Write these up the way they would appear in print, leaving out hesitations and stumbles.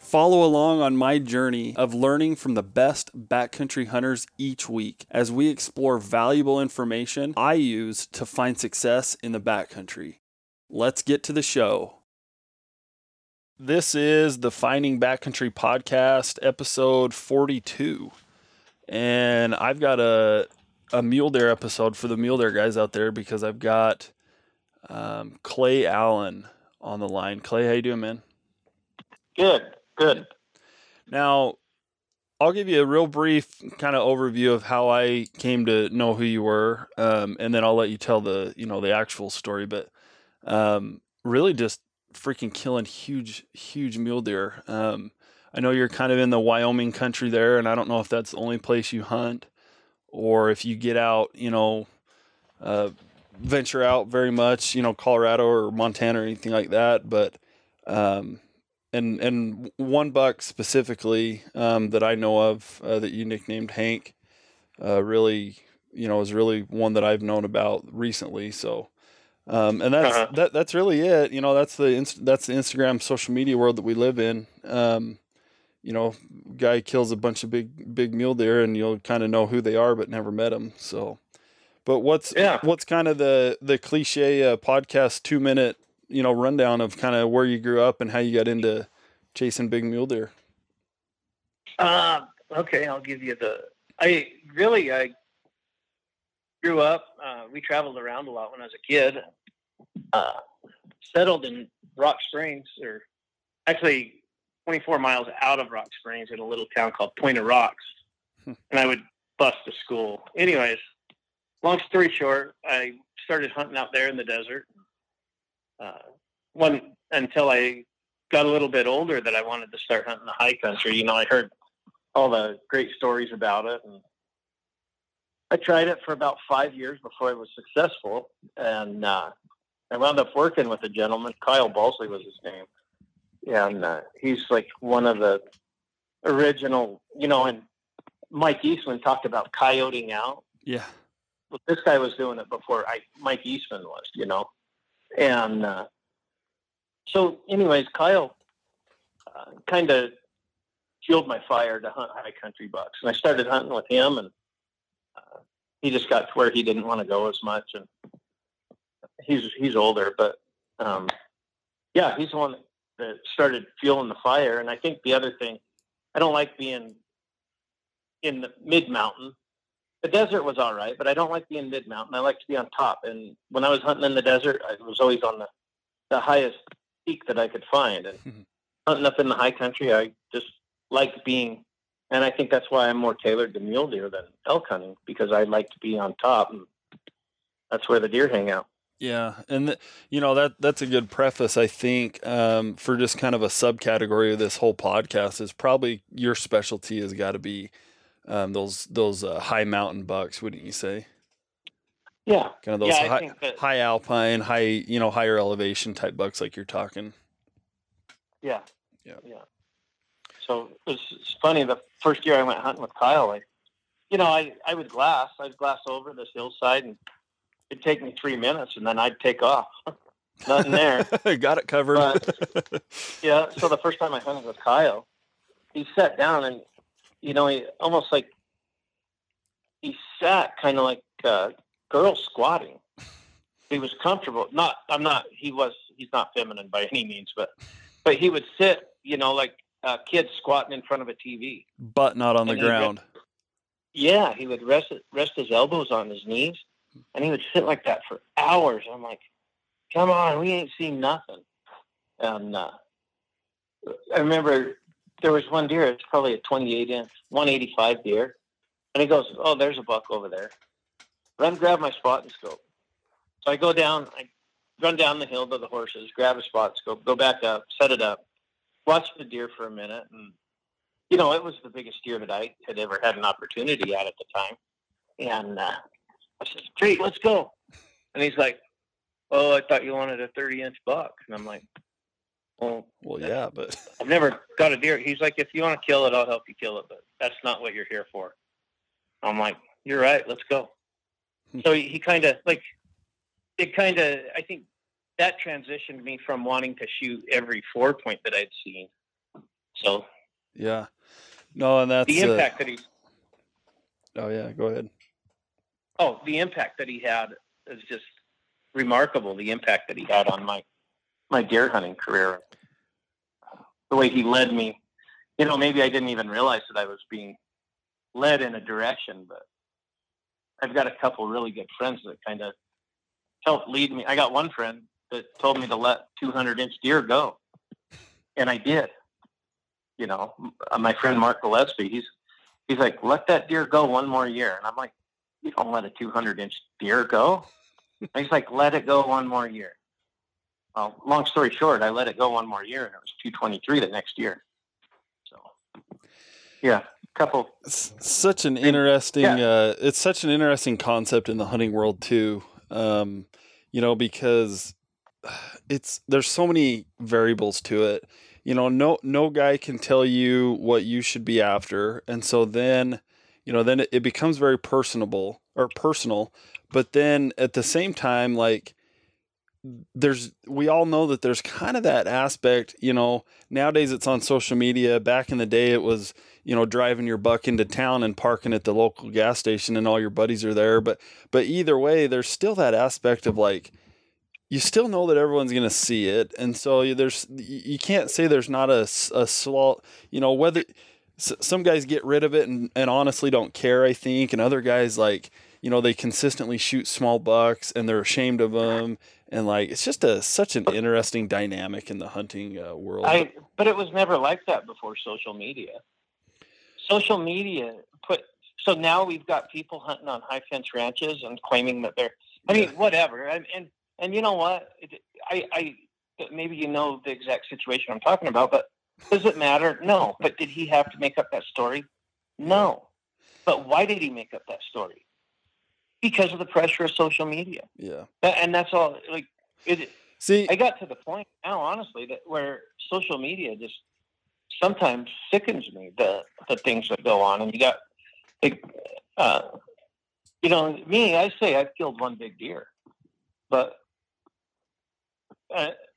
Follow along on my journey of learning from the best backcountry hunters each week as we explore valuable information I use to find success in the backcountry. Let's get to the show. This is the Finding Backcountry Podcast, episode 42. And I've got a mule deer episode for the mule deer guys out there because I've got Clay Allen on the line. Clay, how you doing, man? Good. Now, I'll give you a real brief kind of overview of how I came to know who you were, and then I'll let you tell the actual story. But really, just freaking killing huge mule deer. I know you're kind of in the Wyoming country there, and I don't know if that's the only place you hunt, or if you get out, venture out very much, Colorado or Montana or anything like that. But And one buck specifically that I know of that you nicknamed Hank really, is really one that I've known about recently. So, and that's really it. That's the Instagram social media world that we live in. Guy kills a bunch of big mule deer and you'll kind of know who they are, but never met them. So, but what's kind of the cliche podcast 2-minute, rundown of kind of where you grew up and how you got into chasing big mule deer. Okay. I'll give you I grew up, we traveled around a lot when I was a kid, settled in Rock Springs, or actually 24 miles out of Rock Springs in a little town called Point of Rocks. And I would bus to school. Anyways, long story short, I started hunting out there in the desert. Until I got a little bit older that I wanted to start hunting the high country. I heard all the great stories about it, and I tried it for about 5 years before I was successful. And I wound up working with a gentleman, Kyle Balsley was his name, and he's like one of the original, and Mike Eastman talked about coyoting out. Yeah. Well, this guy was doing it before Mike Eastman was, And so anyways, Kyle kind of fueled my fire to hunt high country bucks. And I started hunting with him, and he just got to where he didn't want to go as much. And he's older, but he's the one that started fueling the fire. And I think the other thing, I don't like being in the mid-mountain. The desert was all right, but I don't like being mid-mountain. I like to be on top. And when I was hunting in the desert, I was always on the highest peak that I could find. And hunting up in the high country, I just like being, and I think that's why I'm more tailored to mule deer than elk hunting, because I like to be on top, and that's where the deer hang out. Yeah, and that's a good preface, I think, for just kind of a subcategory of this whole podcast is probably your specialty has got to be those high mountain bucks, wouldn't you say? Yeah. Kind of those high alpine, higher elevation type bucks like you're talking. Yeah. Yeah. Yeah. So it's funny. The first year I went hunting with Kyle, I would glass. I'd glass over this hillside, and it'd take me 3 minutes, and then I'd take off. Nothing there. Got it covered. But, yeah. So the first time I hunted with Kyle, he sat down and, he almost like he sat kind of like a girl squatting. He was comfortable. He's not feminine by any means, but he would sit, like a kid squatting in front of a TV, but not on the ground. He would rest his elbows on his knees, and he would sit like that for hours. I'm like, come on, we ain't seen nothing. And I remember, there was one deer, it's probably a 28-inch, 185 deer. And he goes, oh, there's a buck over there. Run, grab my spotting scope. So I go down, I run down the hill to the horses, grab a spotting scope, go back up, set it up, watch the deer for a minute. And, it was the biggest deer that I had ever had an opportunity at the time. And I said, "Great, let's go." And he's like, "Oh, I thought you wanted a 30-inch buck." And I'm like, well, yeah, but I've never got a deer. He's like, "If you want to kill it, I'll help you kill it, but that's not what you're here for." I'm like, "You're right. Let's go." So he kind of like, it kind of, I think that transitioned me from wanting to shoot every 4-point that I'd seen. So, yeah, no. And that's the impact that he's, oh yeah, go ahead. Oh, the impact that he had is just remarkable. The impact that he had on my deer hunting career, the way he led me, you know, maybe I didn't even realize that I was being led in a direction, but I've got a couple really good friends that kind of helped lead me. I got one friend that told me to let 200-inch deer go. And I did, you know, my friend, Mark Gillespie, he's like, "Let that deer go one more year." And I'm like, "You don't let a 200-inch deer go." And he's like, "Let it go one more year." Well, long story short, I let it go one more year, and it was 223 the next year. So, yeah, couple. It's such an interesting concept in the hunting world too. You know, because there's so many variables to it. You know, no guy can tell you what you should be after, and so then, you know, then it becomes very personal. But then at the same time, like, we all know that there's kind of that aspect, you know, nowadays it's on social media. Back in the day, it was, you know, driving your buck into town and parking at the local gas station and all your buddies are there. But either way, there's still that aspect of like, you still know that everyone's going to see it. And so you can't say there's not a slot, you know, whether some guys get rid of it and honestly don't care, I think. And other guys, like, you know, they consistently shoot small bucks and they're ashamed of them. And like, it's just such an interesting dynamic in the hunting world. But it was never like that before social media. Social media so now we've got people hunting on high fence ranches and claiming that they're, I mean, whatever. And you know what? Maybe you know the exact situation I'm talking about, but does it matter? No. But did he have to make up that story? No. But why did he make up that story? Because of the pressure of social media. Yeah. And that's all, like, I got to the point now, honestly, that where social media just sometimes sickens me, the things that go on. And you got, like, you know, me, I say I've killed one big deer, but,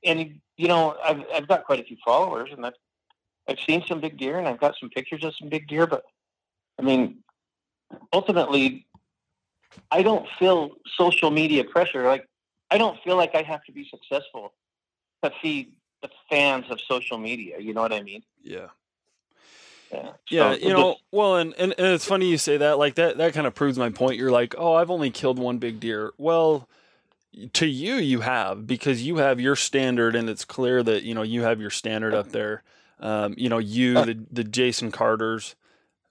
and you know, I've got quite a few followers and I've seen some big deer and I've got some pictures of some big deer, but I mean, ultimately, I don't feel social media pressure. Like, I don't feel like I have to be successful to feed the fans of social media. You know what I mean? Yeah. Yeah. So, you know, well, and it's funny you say that, like that kind of proves my point. You're like, "Oh, I've only killed one big deer." Well, to you have, because you have your standard and it's clear that, you know, you have your standard up there. You know, the Jason Carters,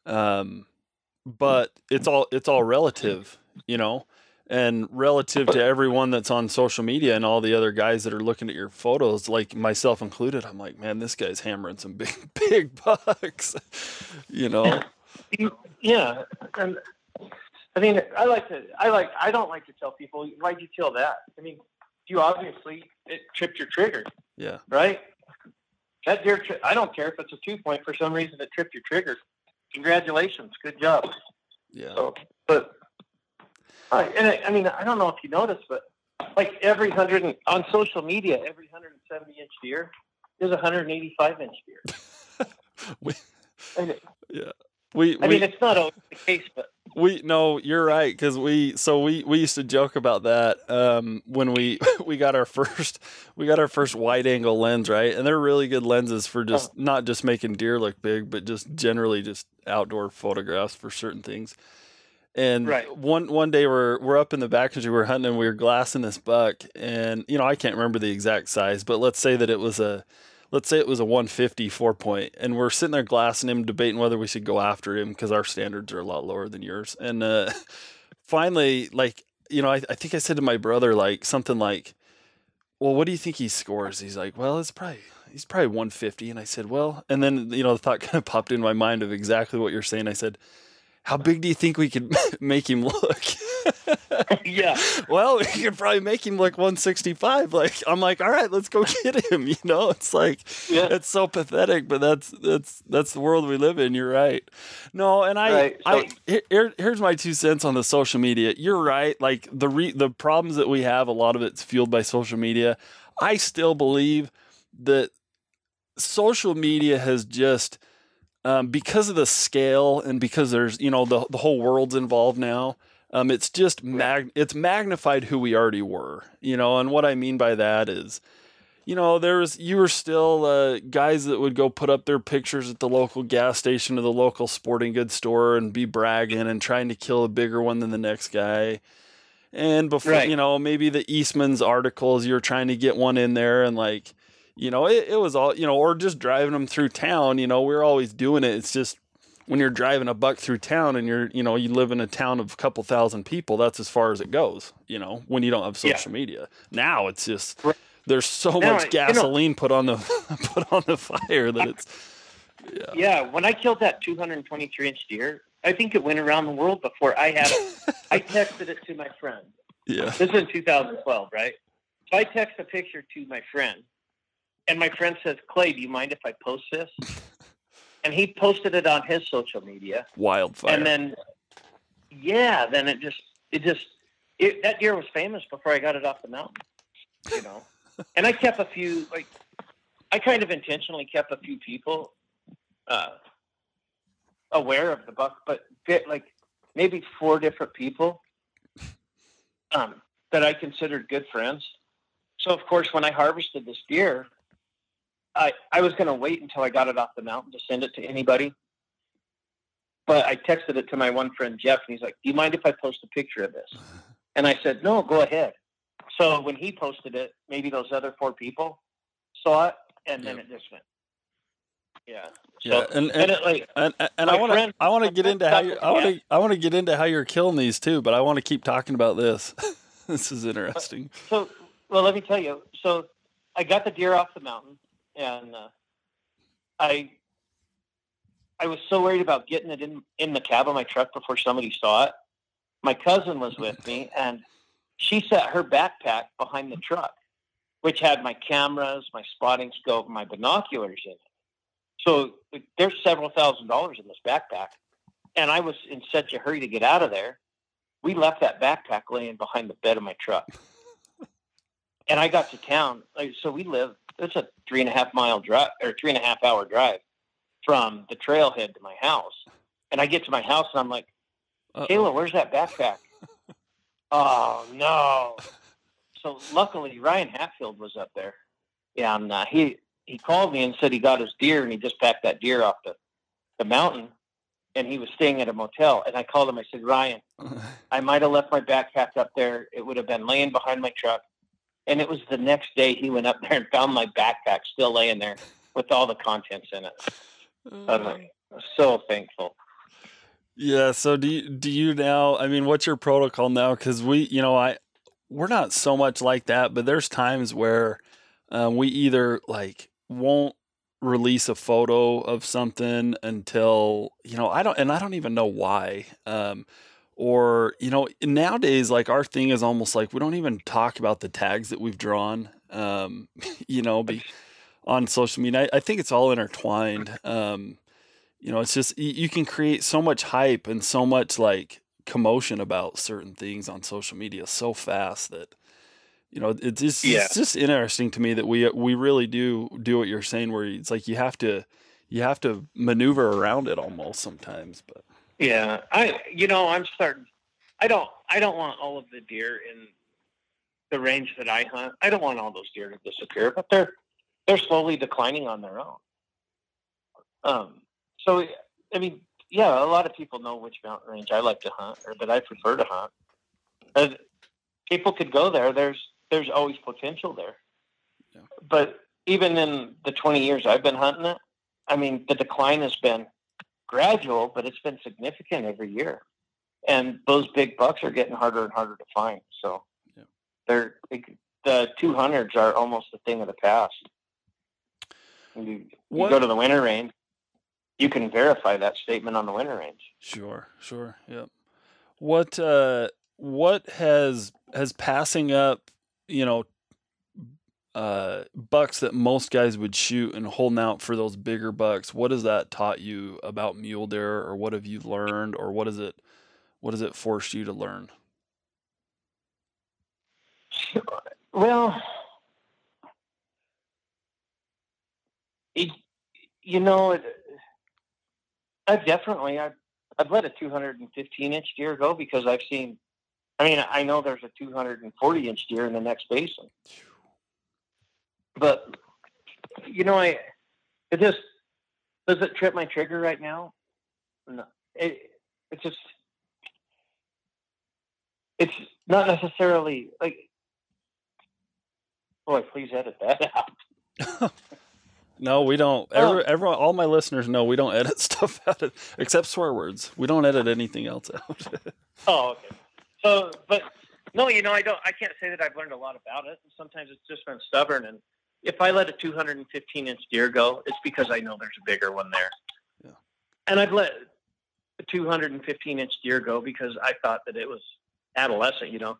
but it's all relative, you know, and relative to everyone that's on social media and all the other guys that are looking at your photos, like myself included. I'm like, "Man, this guy's hammering some big bucks," you know? Yeah. And I mean, I don't like to tell people, "Why'd you kill that?" I mean, you obviously, it tripped your trigger. Yeah. Right. That deer, I don't care if it's a 2-point, for some reason it tripped your trigger. Congratulations. Good job. Yeah. So, but I mean, I don't know if you noticed, but like on social media, every 170-inch deer is a 185-inch deer. I mean, it's not always the case, but no, you're right. Cause we used to joke about that. When we got our first wide angle lens, right. And they're really good lenses for just not just making deer look big, but just generally just outdoor photographs for certain things. And right. one day we're up in the backcountry, we're hunting, and we were glassing this buck, and you know, I can't remember the exact size, but let's say it was a 150 4-point, and we're sitting there glassing him, debating whether we should go after him because our standards are a lot lower than yours. And finally, like, you know, I think I said to my brother, like, something like, "Well, what do you think he scores?" He's like, "Well, he's probably 150. And I said, "Well," and then, you know, the thought kind of popped in my mind of exactly what you're saying. I said, "How big do you think we could make him look?" Yeah. Well, you could probably make him like 165. Like, I'm like, all right, let's go get him. You know, it's like, yeah, it's so pathetic, but that's the world we live in. You're right. No, and here's my 2 cents on the social media. You're right. Like the problems that we have, a lot of it's fueled by social media. I still believe that social media has just, because of the scale and because there's, you know, the whole world's involved now. It's just it's magnified who we already were, you know. And what I mean by that is, you know, you were still guys that would go put up their pictures at the local gas station or the local sporting goods store and be bragging and trying to kill a bigger one than the next guy. And before, you know, maybe the Eastman's articles, you're trying to get one in there and like, you know, it was all, you know, or just driving them through town. You know, we're always doing it. It's just, when you're driving a buck through town and you're, you know, you live in a town of a couple thousand people, that's as far as it goes, you know, when you don't have social media. Now it's just, there's so much gasoline put on the fire that it's. Yeah. When I killed that 223 inch deer, I think it went around the world before I had it. I texted it to my friend. Yeah. This was in 2012, right? So I text a picture to my friend and my friend says, "Clay, do you mind if I post this?" And he posted it on his social media. Wildfire. And then, then it that deer was famous before I got it off the mountain, you know. And I kept a few, like, I kind of intentionally kept a few people aware of the buck, but like maybe 4 different people that I considered good friends. So, of course, when I harvested this deer, I was going to wait until I got it off the mountain to send it to anybody. But I texted it to my one friend, Jeff, and he's like, "Do you mind if I post a picture of this?" And I said, "No, go ahead." So when he posted it, maybe those other 4 people saw it, and then it just went. Yeah. So, yeah. I want to get into how you're killing these too, but I want to keep talking about this. This is interesting. So, let me tell you. So I got the deer off the mountain. And I was so worried about getting it in the cab of my truck before somebody saw it. My cousin was with me, and she set her backpack behind the truck, which had my cameras, my spotting scope, and my binoculars in it. So there's several $1,000s in this backpack, and I was in such a hurry to get out of there. We left that backpack laying behind the bed of my truck. And I got to town. So we live. It's a 3.5 mile drive or 3.5 hour drive from the trailhead to my house. And I get to my house and I'm like, "Kayla, where's that backpack?" Oh no. So luckily Ryan Hatfield was up there. Yeah. And he called me and said he got his deer and he just packed that deer off the mountain and he was staying at a motel. And I called him. I said, "Ryan, I might've left my backpack up there. It would have been laying behind my truck." And it was the next day he went up there and found my backpack still laying there with all the contents in it. I'm so thankful. Yeah. So do you now, I mean, what's your protocol now? 'Cause we, you know, we're not so much like that, but there's times where we either like won't release a photo of something until, you know, I don't even know why. Or, you know, nowadays, like our thing is almost like we don't even talk about the tags that we've drawn, you know, on social media. I think it's all intertwined. You know, it's just you can create so much hype and so much like commotion about certain things on social media so fast that, you know, it's just interesting to me that we really do what you're saying, where it's like you have to maneuver around it almost sometimes, but. Yeah, I'm starting. I don't want all of the deer in the range that I hunt. I don't want all those deer to disappear, but they're slowly declining on their own. So I mean, yeah, a lot of people know which mountain range I like to hunt or that I prefer to hunt. And people could go there. There's always potential there. Yeah. But even in the 20 years I've been hunting it, I mean, the decline has been gradual, but it's been significant every year, and those big bucks are getting harder and harder to find. So, yeah. The 200s are almost a thing of the past. You go to the winter range, you can verify that statement on the winter range. Sure, sure, yep. What what has passing up, you know, bucks that most guys would shoot and holding out for those bigger bucks, what has that taught you about mule deer, or what have you learned, or what does it force you to learn? Well, I've let a 215 inch deer go because I've seen, I mean, I know there's a 240 inch deer in the next basin. But, you know, does it trip my trigger right now? No. It's not necessarily like, boy, please edit that out. No, we don't. Everyone, all my listeners know we don't edit stuff out of, except swear words. We don't edit anything else out. Oh, okay. So, but no, you know, I can't say that I've learned a lot about it. Sometimes it's just been stubborn, and if I let a 215 inch deer go, it's because I know there's a bigger one there. Yeah. And I've let a 215 inch deer go because I thought that it was adolescent, you know,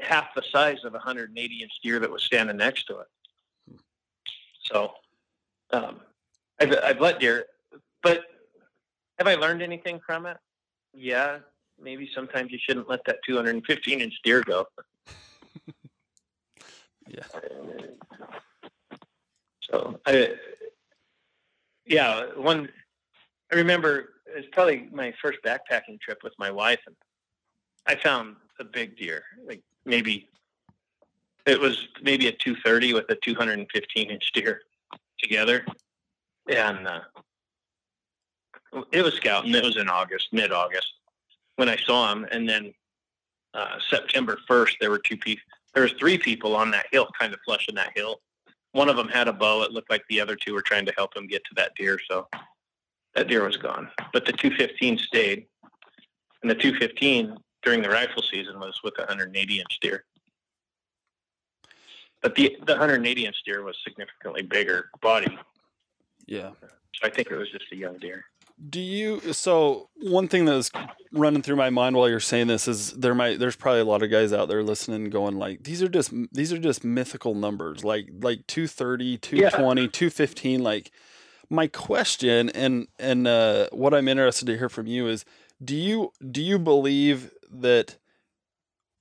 half the size of a 180 inch deer that was standing next to it. So, I've let deer, but have I learned anything from it? Yeah. Maybe sometimes you shouldn't let that 215 inch deer go. Yeah. So I remember it was probably my first backpacking trip with my wife, and I found a big deer. Like maybe a 230 with a 215 inch deer together. And it was scouting. It was in mid-August when I saw him. And then September 1st, there was three people on that hill, kind of flushing that hill. One of them had a bow. It looked like the other two were trying to help him get to that deer. So that deer was gone, but the 215 stayed. And the 215 during the rifle season was with a 180 inch deer. But the 180 inch deer was significantly bigger body. Yeah. So I think it was just a young deer. So one thing that was running through my mind while you're saying this is there's probably a lot of guys out there listening going like, these are just mythical numbers, like 230, 220, 215. Like my question and what I'm interested to hear from you is, do you believe that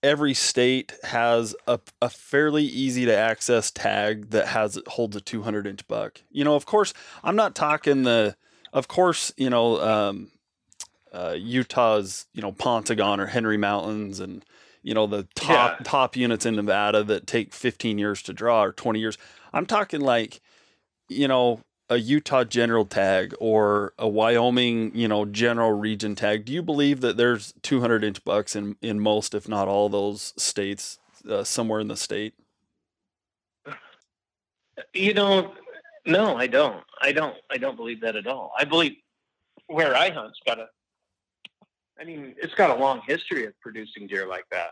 every state has a fairly easy to access tag that holds a 200 inch buck? You know, of course I'm not talking Utah's, you know, Pontagon or Henry Mountains, and, you know, the top units in Nevada that take 15 years to draw or 20 years. I'm talking like, you know, a Utah general tag or a Wyoming, you know, general region tag. Do you believe that there's 200 inch bucks in most, if not all those states, somewhere in the state? You know, no, I don't. I don't believe that at all. I believe where I hunt's got it's got a long history of producing deer like that.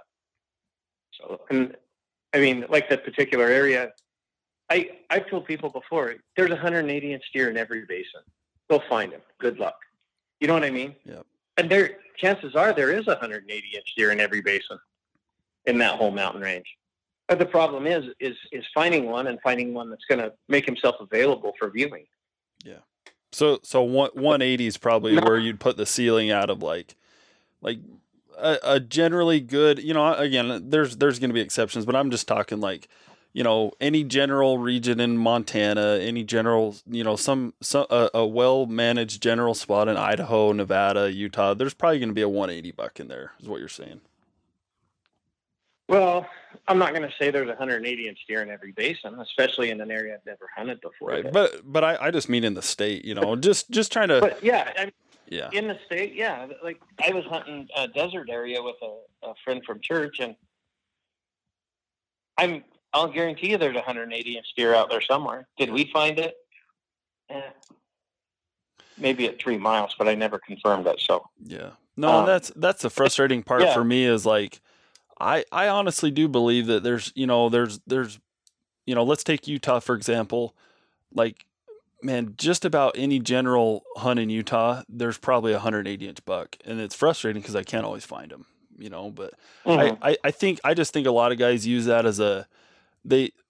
So, and I mean, like that particular area, I've told people before, there's 180 inch deer in every basin. Go find them. Good luck. You know what I mean? Yeah. And chances are there is 180 inch deer in every basin in that whole mountain range. But the problem is finding one that's going to make himself available for viewing. Yeah. So 180 is probably where you'd put the ceiling out of like a generally good, you know, again, there's going to be exceptions, but I'm just talking like, you know, any general region in Montana, any general, you know, a well-managed general spot in Idaho, Nevada, Utah, there's probably going to be a 180 buck in there is what you're saying. Well, I'm not going to say there's 180 inch deer in every basin, especially in an area I've never hunted before. Right. But I just mean in the state, you know, just trying to. But yeah, in the state, yeah. Like I was hunting a desert area with a friend from church, and I'll guarantee you there's 180 inch deer out there somewhere. Did we find it? Maybe at 3 miles, but I never confirmed it. So yeah, no, that's the frustrating part for me is like. I honestly do believe that there's let's take Utah, for example, like, man, just about any general hunt in Utah, there's probably 180 inch buck, and it's frustrating because I can't always find them, you know, but I just think a lot of guys use that as a,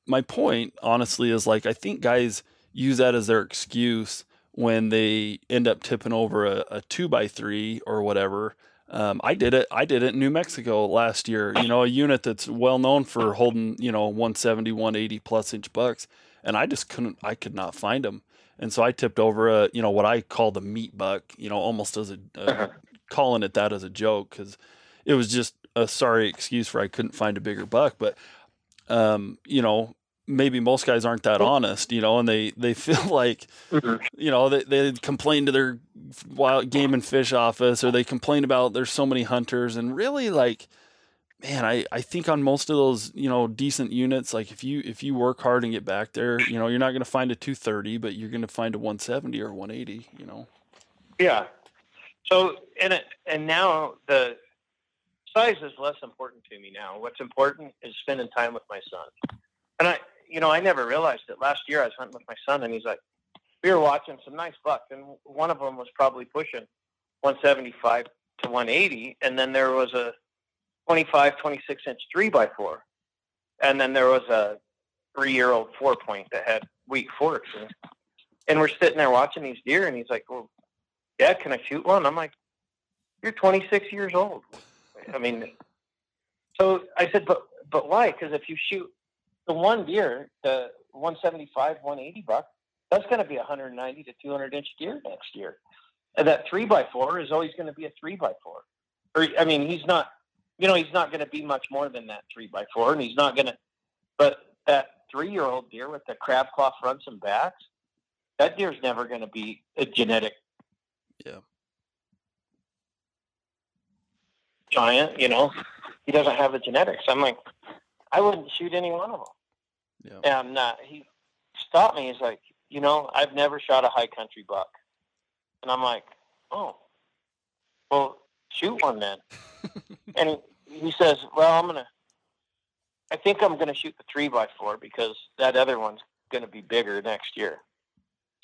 my point honestly is like, I think guys use that as their excuse when they end up tipping over a 2x3 or whatever. I did it in New Mexico last year, you know, a unit that's well known for holding, you know, 170, 180 plus inch bucks. And I just couldn't, I could not find them. And so I tipped over a, you know, what I call the meat buck, you know, almost as a calling it that as a joke. 'Cause it was just a sorry excuse for, I couldn't find a bigger buck, but, you know, maybe most guys aren't that honest, you know, and they feel like, you know, they complain to their wild game and fish office, or they complain about there's so many hunters, and really like, man, I think on most of those, you know, decent units, like if you work hard and get back there, you know, you're not going to find a 230, but you're going to find a 170 or 180, you know? Yeah. So, and now the size is less important to me now. What's important is spending time with my son. And I never realized it. Last year I was hunting with my son, and he's like, we were watching some nice bucks, and one of them was probably pushing 175 to 180. And then there was a 25, 26 inch 3x4. And then there was a 3-year-old 4-point that had weak forks. And we're sitting there watching these deer, and he's like, well, Dad, can I shoot one? I'm like, you're 26 years old. I mean, so I said, but why? Because if you shoot the one deer, the 175, 180 buck, that's going to be 190 to 200 inch deer next year. And that 3x4 is always going to be a 3x4. Or, I mean, he's not, you know, he's not going to be much more than that 3x4, and he's not going to, but that 3-year-old deer with the crab claw fronts and backs, that deer's never going to be a genetic. Yeah. Giant, you know, he doesn't have the genetics. I'm like, I wouldn't shoot any one of them. Yeah. And he stopped me. He's like, you know, I've never shot a high country buck. And I'm like, oh, well, shoot one then. And he says, well, I think I'm going to shoot the 3x4 because that other one's going to be bigger next year.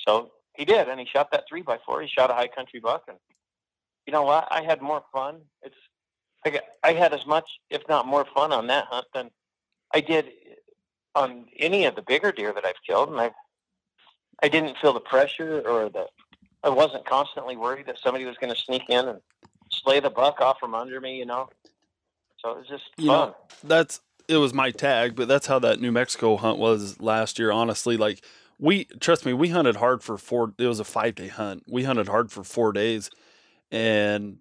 So he did. And he shot that 3x4. He shot a high country buck. And you know what? I had more fun. It's like I had as much, if not more fun on that hunt than I did on any of the bigger deer that I've killed. And I didn't feel the pressure, or that I wasn't constantly worried that somebody was going to sneak in and slay the buck off from under me, you know? So it was just fun. Know, it was my tag, but that's how that New Mexico hunt was last year. Honestly, like trust me, we hunted hard for it was a 5-day hunt. We hunted hard for 4 days, and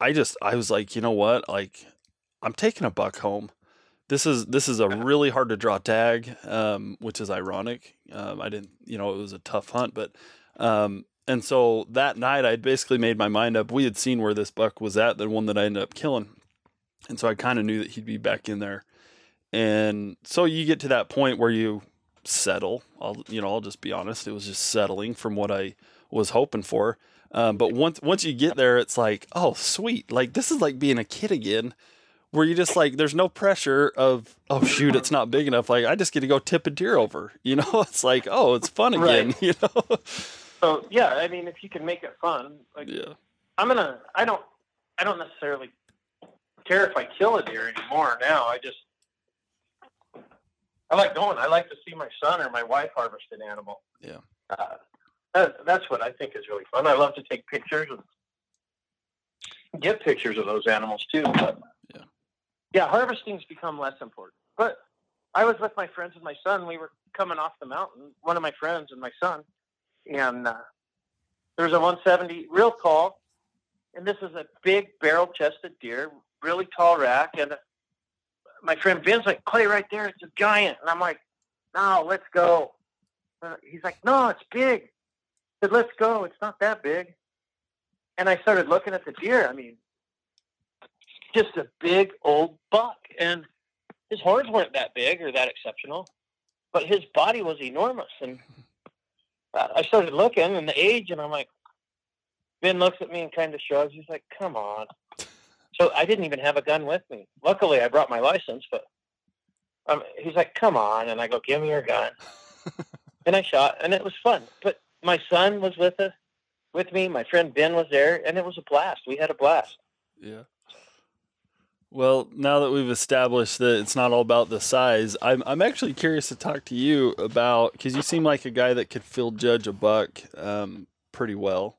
I was like, you know what? Like, I'm taking a buck home. This is a really hard to draw tag, which is ironic. I didn't, you know, it was a tough hunt, but, and so that night I'd basically made my mind up. We had seen where this buck was at, the one that I ended up killing. And so I kind of knew that he'd be back in there. And so you get to that point where you settle. I'll just be honest. It was just settling from what I was hoping for. But once you get there, it's like, oh, sweet. Like, this is like being a kid again, where you just like, there's no pressure of, oh shoot, it's not big enough. Like, I just get to go tip a deer over, you know? It's like, oh, it's fun again, right. You know? So yeah, I mean, if you can make it fun, like yeah. I don't necessarily care if I kill a deer anymore now. I like going, I like to see my son or my wife harvest an animal. Yeah. That's what I think is really fun. I love to take pictures and get pictures of those animals too. But yeah, harvesting's become less important. But I was with my friends and my son. We were coming off the mountain, one of my friends and my son, and there was a 170 real tall, and this is a big barrel-chested deer, really tall rack, and my friend Ben's like, Clay, right there, it's a giant. And I'm like, no, let's go. He's like, no, it's big. I said, let's go. It's not that big. And I started looking at the deer. I mean, just a big old buck, and his horns weren't that big or that exceptional, but his body was enormous. And I started looking, and the age, and I'm like, Ben looks at me and kind of shrugs. He's like, come on. So I didn't even have a gun with me. Luckily I brought my license, but he's like, come on. And I go, give me your gun. And I shot, and it was fun. But my son was with me. My friend Ben was there, and it was a blast. We had a blast. Yeah. Well, now that we've established that it's not all about the size, I'm actually curious to talk to you about, because you seem like a guy that could field judge a buck pretty well.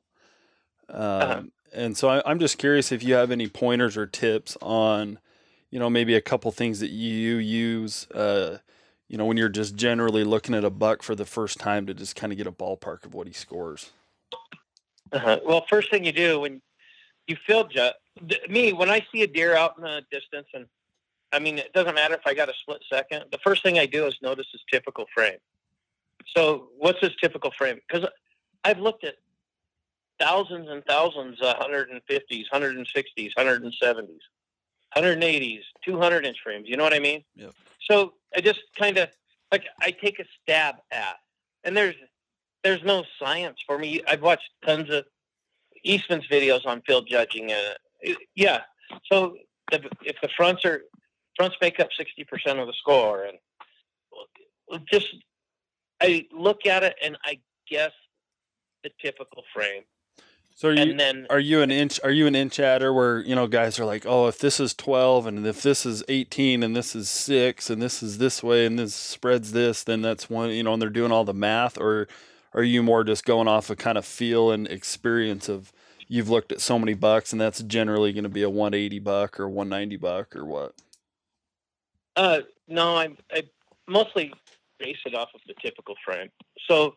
And so I'm just curious if you have any pointers or tips on, you know, maybe a couple things that you use, you know, when you're just generally looking at a buck for the first time to just kind of get a ballpark of what he scores. Well, first thing you do when you field judge, when I see a deer out in the distance, and I mean, it doesn't matter if I got a split second, the first thing I do is notice his typical frame. So what's his typical frame? Because I've looked at thousands and thousands of 150s, 160s, 170s, 180s, 200-inch frames. You know what I mean? Yep. So I just kind of, like, I take a stab at, and there's no science for me. I've watched tons of Eastman's videos on field judging. Yeah. So if the fronts make up 60% of the score, and I look at it and I guess the typical frame. So are you an inch adder where, you know, guys are like, oh, if this is 12 and if this is 18 and this is 6 and this is this way and this spreads this, then that's one, you know, and they're doing all the math? Or are you more just going off a kind of feel and experience of, you've looked at so many bucks and that's generally going to be a 180 buck or 190 buck or what? No, I mostly base it off of the typical frame. So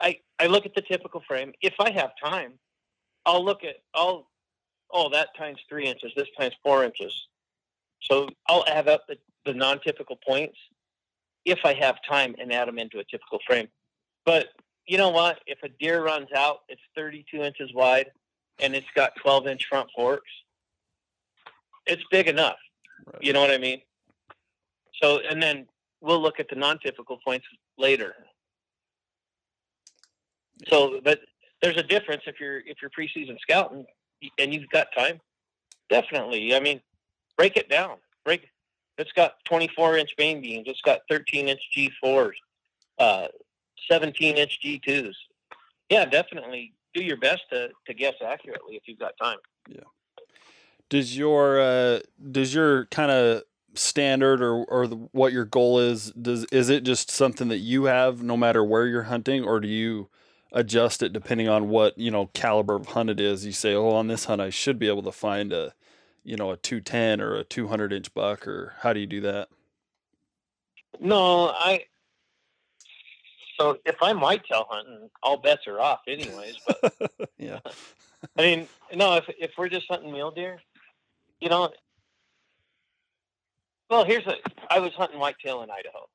I look at the typical frame. If I have time, I'll look at, that times 3 inches, this times 4 inches. So I'll add up the non-typical points if I have time and add them into a typical frame. But you know what? If a deer runs out, it's 32 inches wide and it's got 12-inch front forks, it's big enough. Right. You know what I mean? So, and then we'll look at the non-typical points later. So, but there's a difference if you're preseason scouting and you've got time. Definitely. I mean, break it down. It's got 24-inch main beams. It's got 13-inch G4s, 17-inch G2s. Yeah, definitely. Do your best to guess accurately if you've got time. Yeah. Does your kind of standard or what your goal is, is it just something that you have no matter where you're hunting, or do you adjust it depending on what, you know, caliber of hunt it is? You say, oh, on this hunt I should be able to find a, you know, a 210 or a 200-inch buck, or how do you do that? No, so if I'm whitetail hunting, all bets are off anyways. But yeah, I mean, no, if we're just hunting mule deer, you know, well, I was hunting whitetail in Idaho,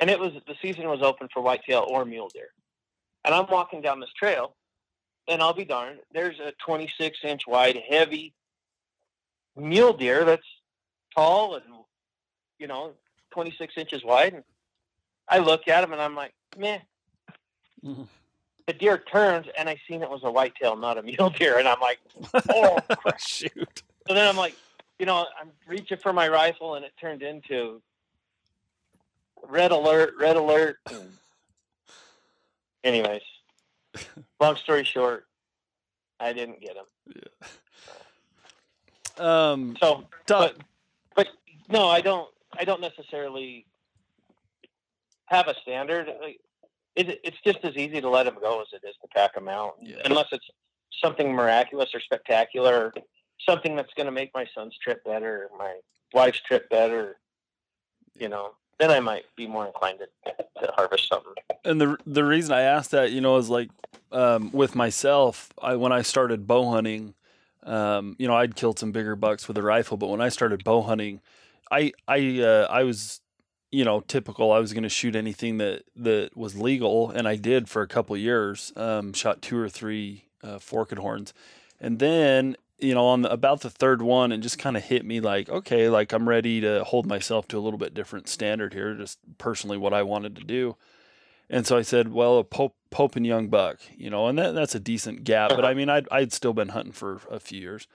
and the season was open for whitetail or mule deer. And I'm walking down this trail, and I'll be darned, there's a 26-inch wide, heavy mule deer that's tall and, you know, 26 inches wide. And I look at him, and I'm like, meh. Mm-hmm. The deer turns, and I seen it was a whitetail, not a mule deer. And I'm like, oh, crap. Shoot. So then I'm like, you know, I'm reaching for my rifle, and it turned into red alert. And anyways, long story short, I didn't get him. Yeah. But no, I don't necessarily have a standard. It's just as easy to let him go as it is to pack him out, yeah, unless it's something miraculous or spectacular, or something that's going to make my son's trip better, or my wife's trip better, you know. Then I might be more inclined to harvest something. And the reason I asked that, you know, is like, with myself, when I started bow hunting, you know, I'd killed some bigger bucks with a rifle, but when I started bow hunting, I was, you know, typical. I was going to shoot anything that was legal, and I did for a couple of years. Shot 2 or 3 forked horns, and then, you know, about the third one, it just kind of hit me like, okay, like I'm ready to hold myself to a little bit different standard here, just personally what I wanted to do. And so I said, well, a Pope and Young buck, you know, and that's a decent gap. But I mean, I'd still been hunting for a few years,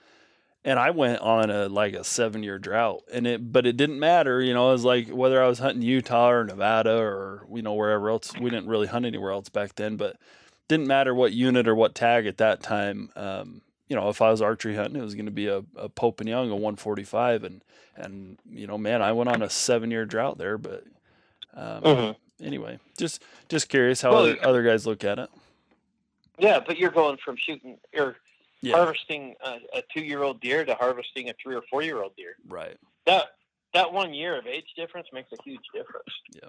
and I went on a 7-year drought, and it didn't matter, you know. It was like, whether I was hunting Utah or Nevada or, you know, wherever else, we didn't really hunt anywhere else back then, but didn't matter what unit or what tag at that time. you know, if I was archery hunting, it was going to be a Pope and Young, a 145. And, you know, man, I went on a 7-year drought there, but, anyway, just curious how other guys look at it. Yeah. But you're going from shooting or harvesting a 2-year-old deer to harvesting a 3 or 4-year-old deer. Right. That 1 year of age difference makes a huge difference. Yeah.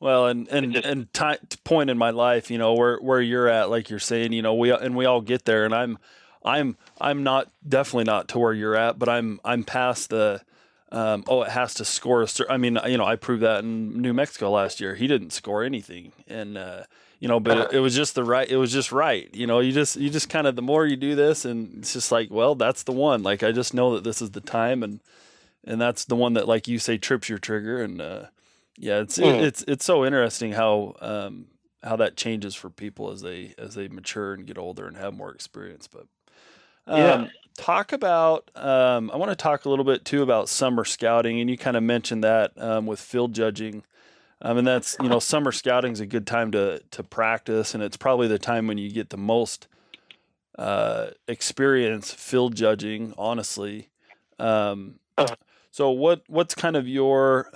Well, and point in my life, you know, where you're at, like you're saying, you know, we all get there, and I'm not, definitely not to where you're at, but I'm past the, it has to score. I mean, you know, I proved that in New Mexico last year. He didn't score anything. And, you know, but it was just right. You know, you just kind of, the more you do this, and it's just like, well, that's the one. Like, I just know that this is the time, and that's the one that, like you say, trips your trigger. And, yeah, it's so interesting how that changes for people as they mature and get older and have more experience. But, talk about, I want to talk a little bit too about summer scouting, and you kind of mentioned that, with field judging. And that's, you know, summer scouting is a good time to practice, and it's probably the time when you get the most, experience field judging, honestly. So what's kind of your,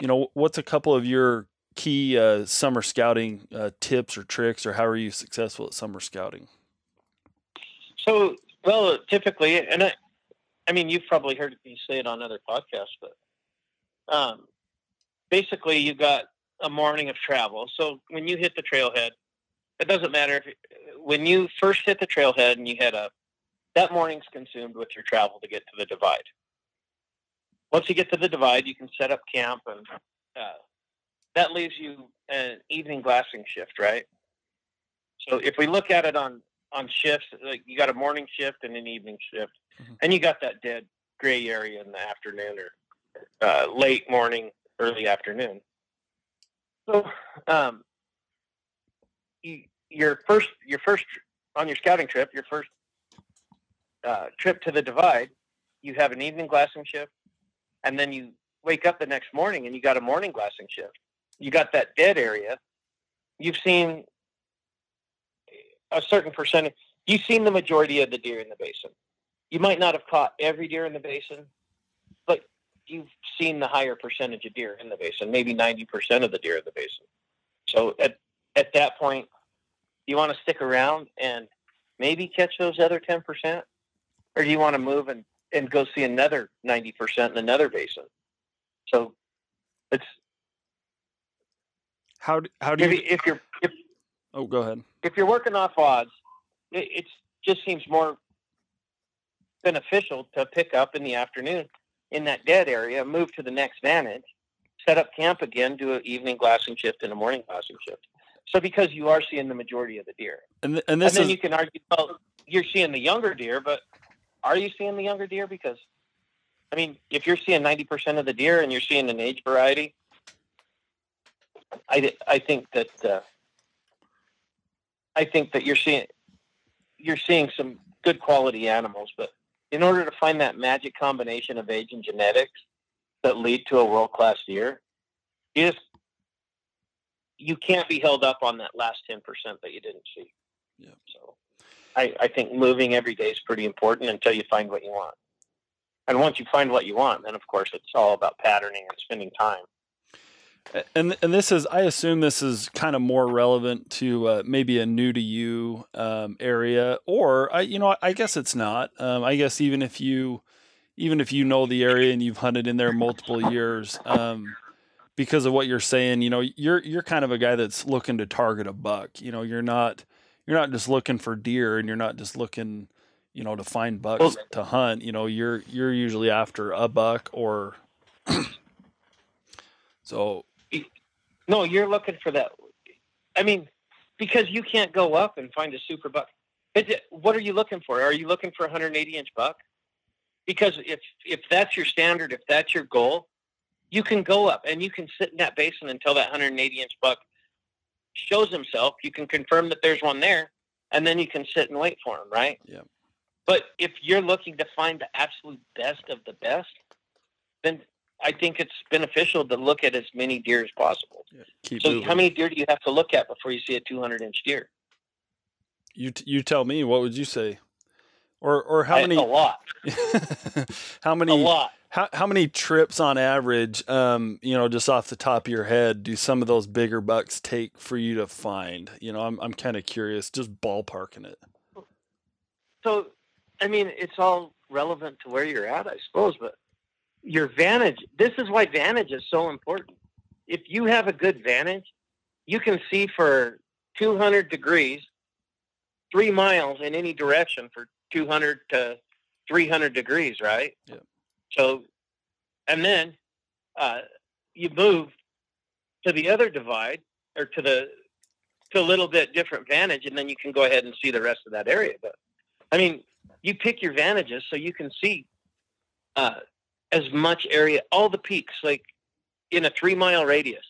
you know, what's a couple of your key, summer scouting, tips or tricks, or how are you successful at summer scouting? So, well, typically, and I mean, you've probably heard me say it on other podcasts, but basically you've got a morning of travel. So when you hit the trailhead, it doesn't matter when you first hit the trailhead and you head up, that morning's consumed with your travel to get to the divide. Once you get to the divide, you can set up camp, and that leaves you an evening glassing shift, right? So if we look at it on shifts, like you got a morning shift and an evening shift, and you got that dead gray area in the afternoon, or late morning, early afternoon. So, your first on your scouting trip, your first trip to the divide, you have an evening glassing shift, and then you wake up the next morning and you got a morning glassing shift. You got that dead area. You've seen a certain percentage. You've seen the majority of the deer in the basin. You might not have caught every deer in the basin, but you've seen the higher percentage of deer in the basin, maybe 90% of the deer in the basin. So at that point, you want to stick around and maybe catch those other 10%, or do you want to move and go see another 90% in another basin? So it's how do you, if oh, go ahead. If you're working off odds, it just seems more beneficial to pick up in the afternoon in that dead area, move to the next vantage, set up camp again, do an evening glassing shift and a morning glassing shift. So because you are seeing the majority of the deer. And then you can argue, well, you're seeing the younger deer, but are you seeing the younger deer? Because, I mean, if you're seeing 90% of the deer and you're seeing an age variety, I think that... I think that you're seeing some good quality animals, but in order to find that magic combination of age and genetics that lead to a world-class deer, you can't be held up on that last 10% that you didn't see. Yeah. So I think moving every day is pretty important until you find what you want. And once you find what you want, then of course it's all about patterning and spending time. And this is, I assume this is kind of more relevant to maybe a new to you area, or I guess it's not. I guess even if you know the area and you've hunted in there multiple years, because of what you're saying, you know, you're kind of a guy that's looking to target a buck. You know, you're not just looking for deer, and you're not just looking, you know, to find bucks to hunt. You know, you're usually after a buck or so. No, you're looking for that. I mean, because you can't go up and find a super buck. What are you looking for? Are you looking for a 180-inch buck? Because if that's your standard, if that's your goal, you can go up and you can sit in that basin until that 180-inch buck shows himself. You can confirm that there's one there, and then you can sit and wait for him, right? Yeah. But if you're looking to find the absolute best of the best, then I think it's beneficial to look at as many deer as possible. Yeah, so moving. How many deer do you have to look at before you see a 200-inch deer? You tell me, what would you say? Or how many? A lot. How many? A lot. How many trips on average, you know, just off the top of your head, do some of those bigger bucks take for you to find? You know, I'm kind of curious, just ballparking it. So, I mean, it's all relevant to where you're at, I suppose, but your vantage, this is why vantage is so important. If you have a good vantage, you can see for 200 degrees, 3 miles in any direction for 200 to 300 degrees, right? Yeah. So, and then you move to the other divide or to a little bit different vantage, and then you can go ahead and see the rest of that area. But I mean, you pick your vantages so you can see as much area, all the peaks, like in a 3 mile radius.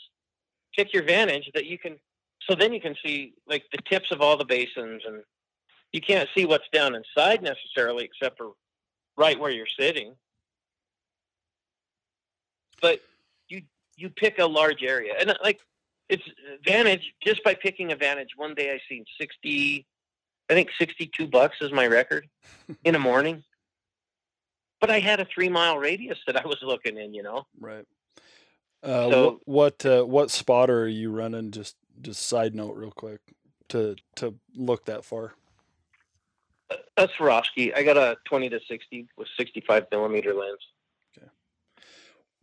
Pick your vantage that you can, so then you can see like the tips of all the basins, and you can't see what's down inside necessarily, except for right where you're sitting. But you pick a large area, and like it's vantage just by picking a vantage. One day I seen 62 bucks is my record in the morning, but I had a 3 mile radius that I was looking in, you know? Right. So, what spotter are you running? Just side note real quick to look that far. A Swarovski. I got a 20 to 60 with 65 millimeter lens.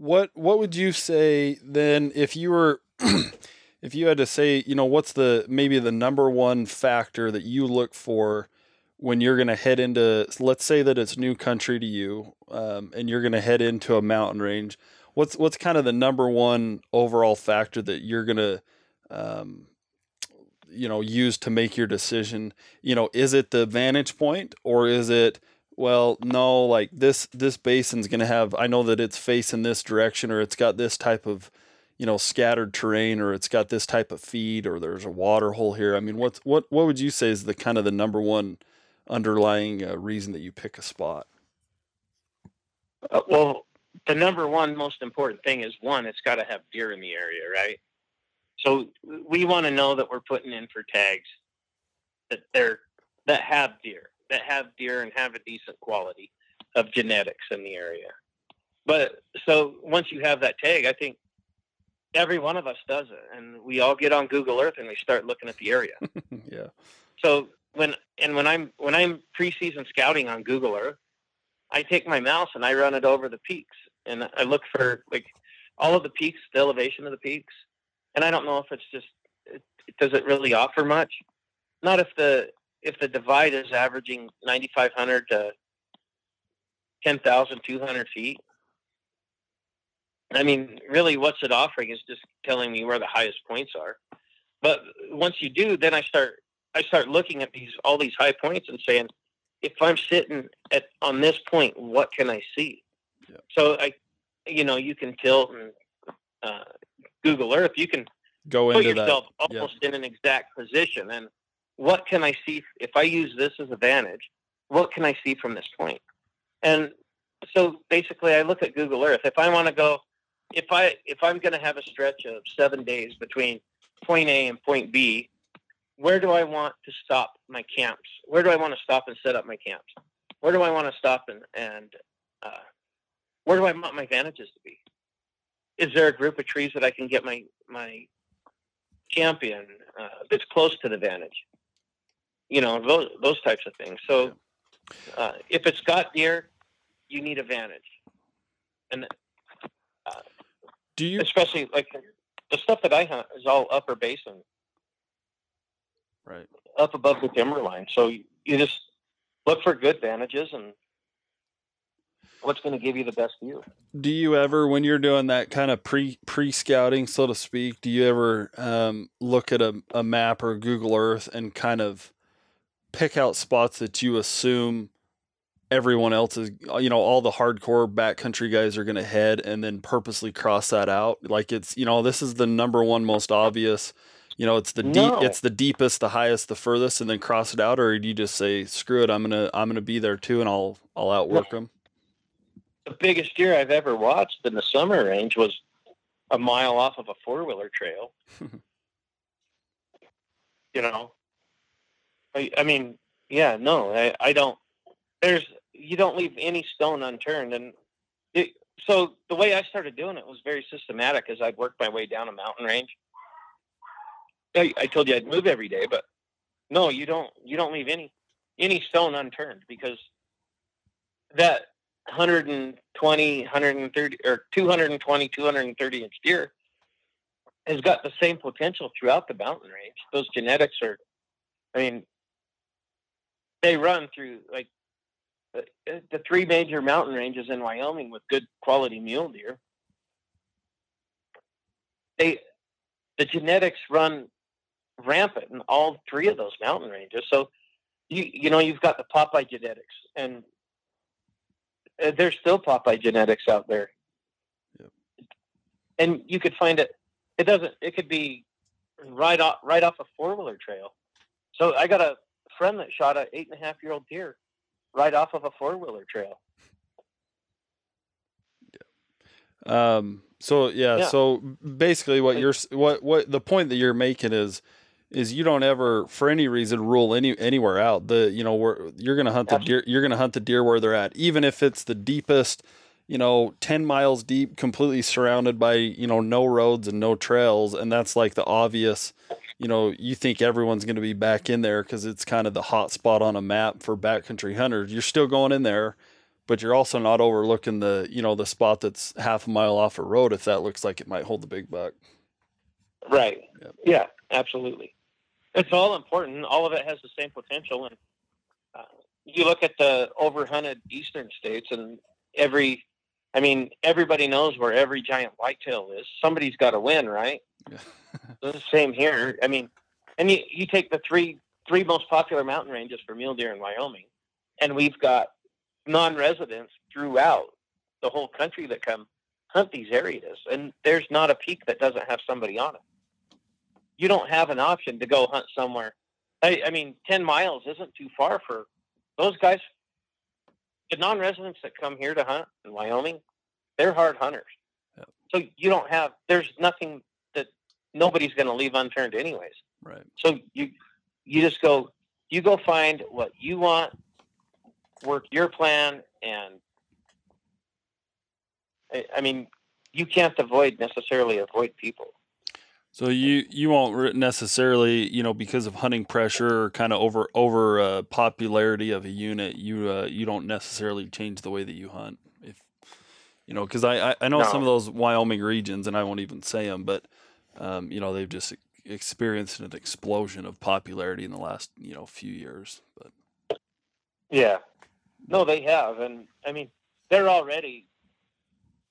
What would you say then if you were, if you had to say, you know, what's the, maybe the number one factor that you look for when you're going to head into, let's say that it's new country to you, and you're going to head into a mountain range. What's kind of the number one overall factor that you're going to, you know, use to make your decision? You know, is it the vantage point, or is it, well, no, like this basin's going to have, I know that it's facing this direction, or it's got this type of, you know, scattered terrain, or it's got this type of feed, or there's a water hole here. I mean, what would you say is the kind of the number one underlying reason that you pick a spot? Well, the number one most important thing is, one, it's got to have deer in the area, right? So we want to know that we're putting in for tags that have deer and have a decent quality of genetics in the area. But so once you have that tag, I think every one of us does it, and we all get on Google Earth and we start looking at the area. Yeah. So when I'm preseason scouting on Google Earth, I take my mouse and I run it over the peaks, and I look for like all of the peaks, the elevation of the peaks. And I don't know if it's just, does it really offer much? Not if the divide is averaging 9,500 to 10,200 feet. I mean, really what's it offering is just telling me where the highest points are. But once you do, then I start looking at all these high points and saying, if I'm sitting on this point, what can I see? Yeah. So you can tilt and Google Earth, you can go into yourself that. Almost yeah. in an exact position, and what can I see if I use this as a vantage? What can I see from this point? And so basically I look at Google Earth. If I want to go, if I'm going to have a stretch of 7 days between point A and point B, where do I want to stop my camps? Where do I want to stop and set up my camps? Where do I want to stop and where do I want my vantages to be? Is there a group of trees that I can get my camp in that's close to the vantage? You know, those types of things. So if it's got deer, you need a vantage. And especially like the stuff that I hunt is all upper basin, right? Up above the timber line. So you just look for good vantages and what's going to give you the best view. Do you ever, when you're doing that kind of pre-scouting, so to speak, do you ever look at a map or Google Earth and kind of pick out spots that you assume everyone else is, you know, all the hardcore backcountry guys are going to head, and then purposely cross that out? Like it's, you know, this is the number one most obvious, you know, it's it's the deepest, the highest, the furthest, and then cross it out? Or do you just say, screw it, I'm going to be there too, and I'll outwork them? The biggest deer I've ever watched in the summer range was a mile off of a four-wheeler trail. You know, I mean, yeah, no, I don't, you don't leave any stone unturned. And so the way I started doing it was very systematic as I'd work my way down a mountain range. I told you I'd move every day, but no, you don't leave any stone unturned, because that 120, 130 or 220, 230 inch deer has got the same potential throughout the mountain range. Those genetics are, I mean, they run through like the three major mountain ranges in Wyoming with good quality mule deer. The genetics run rampant in all three of those mountain ranges. So you know, you've got the Popeye genetics, and there's still Popeye genetics out there. Yep. And you could find it. It could be right off a four-wheeler trail. So I got a friend that shot an 8.5-year-old deer right off of a four-wheeler trail. Yeah. So basically what the point that you're making is you don't ever, for any reason, rule anywhere out. Where you're going to hunt the deer, you're going to hunt the deer where they're at, even if it's the deepest, 10 miles deep, completely surrounded by, no roads and no trails. And that's like the obvious, you think everyone's going to be back in there because it's kind of the hot spot on a map for backcountry hunters. You're still going in there, but you're also not overlooking the, the spot that's half a mile off a road, if that looks like it might hold the big buck. Right. Yep. Yeah, absolutely. It's all important. All of it has the same potential. And you look at the overhunted eastern states, and everybody knows where every giant whitetail is. Somebody's got to win, right? It's the same here. And you take the three most popular mountain ranges for mule deer in Wyoming, and we've got non-residents throughout the whole country that come hunt these areas, and there's not a peak that doesn't have somebody on it. You don't have an option to go hunt somewhere. 10 miles isn't too far for those guys. The non-residents that come here to hunt in Wyoming, they're hard hunters. Yep. So there's nothing that nobody's going to leave unturned anyways. Right. So you just go find what you want, work your plan. And you can't necessarily avoid people. So you won't necessarily, because of hunting pressure or kind of over popularity of a unit, you don't necessarily change the way that you hunt. If because I know some of those Wyoming regions, and I won't even say them, but they've just experienced an explosion of popularity in the last few years. But yeah, no, they have, and they're already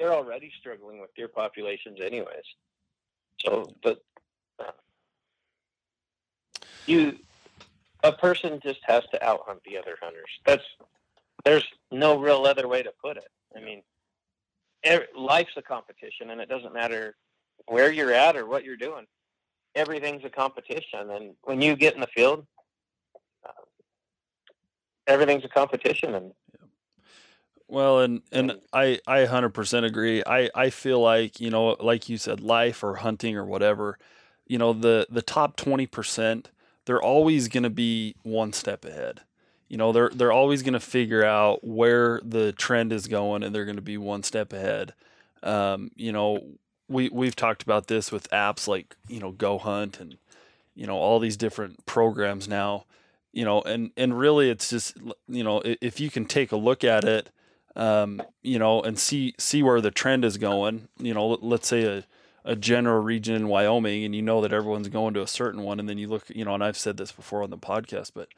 struggling with deer populations, anyways. So, but a person just has to out hunt the other hunters. There's no real other way to put it. Life's a competition, and it doesn't matter where you're at or what you're doing. Everything's a competition. And when you get in the field, everything's a competition. And well, and I 100% agree. I feel like, like you said, life or hunting or whatever, the top 20%, they're always going to be one step ahead. They're always going to figure out where the trend is going, and they're going to be one step ahead. We've talked about this with apps like, Go Hunt and, all these different programs now, and really it's just, if you can take a look at it, and see where the trend is going, let's say a general region in Wyoming, and that everyone's going to a certain one. And then you look, and I've said this before on the podcast, but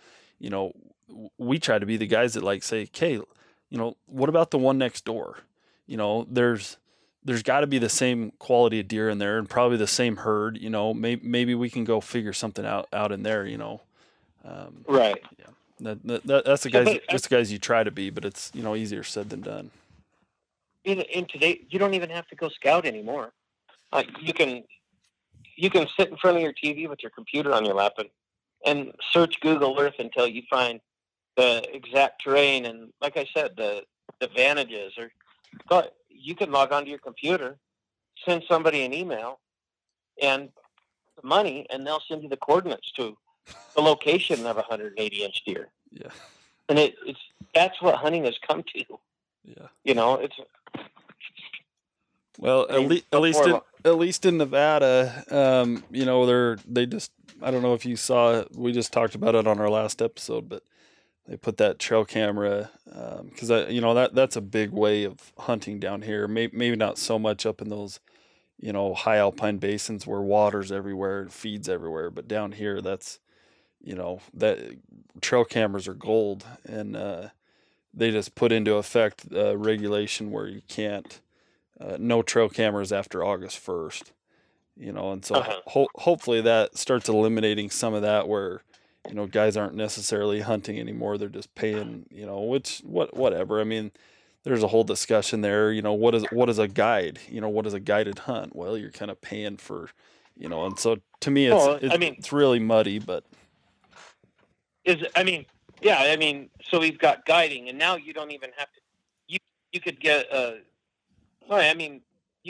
we try to be the guys that like say, okay, what about the one next door? There's gotta be the same quality of deer in there, and probably the same herd, maybe we can go figure something out in there, right. Yeah. That's the guys. That's the guys you try to be, but it's easier said than done. In today, you don't even have to go scout anymore. You can sit in front of your TV with your computer on your lap and search Google Earth until you find the exact terrain. And like I said, the advantages are. You can log onto your computer, send somebody an email, and money, and they'll send you the coordinates to the location of a 180-inch deer. Yeah, and it's that's what hunting has come to. Yeah. You know, it's. Well, at least in Nevada, you know, they just, I don't know if you saw, we just talked about it on our last episode, but they put that trail camera, cause you know, that's a big way of hunting down here. Maybe not so much up in those, you know, high alpine basins where water's everywhere and feeds everywhere. But down here, that's, you know, that trail cameras are gold, and, they just put into effect a regulation where you can't, no trail cameras after August 1st, you know, and so hopefully that starts eliminating some of that where, you know, guys aren't necessarily hunting anymore. They're just paying, you know, whatever. I mean, there's a whole discussion there, you know, what is a guide, you know, what is a guided hunt? Well, you're kind of paying for, you know, and so to me, it's really muddy, but. So we've got guiding, and now you don't even have to, you could get you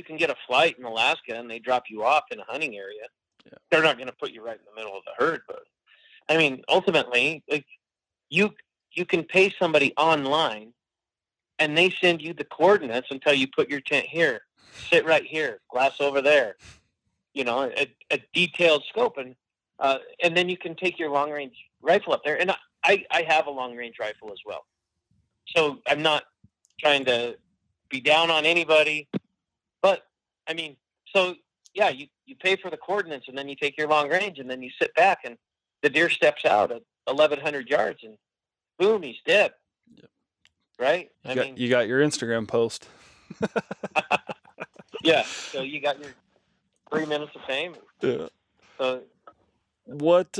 can get a flight in Alaska and they drop you off in a hunting area. Yeah. They're not going to put you right in the middle of the herd, but I mean, ultimately, like you can pay somebody online and they send you the coordinates until you put your tent here, sit right here, glass over there, you know, a detailed scope. And then you can take your long range rifle up there. And I have a long range rifle as well. So I'm not trying to be down on anybody, but I mean, so yeah, you pay for the coordinates and then you take your long range and then you sit back and the deer steps out at 1,100 yards and boom, he's dead. Yep. Right. You got your Instagram post. Yeah. So you got your 3 minutes of fame. Yeah. So, what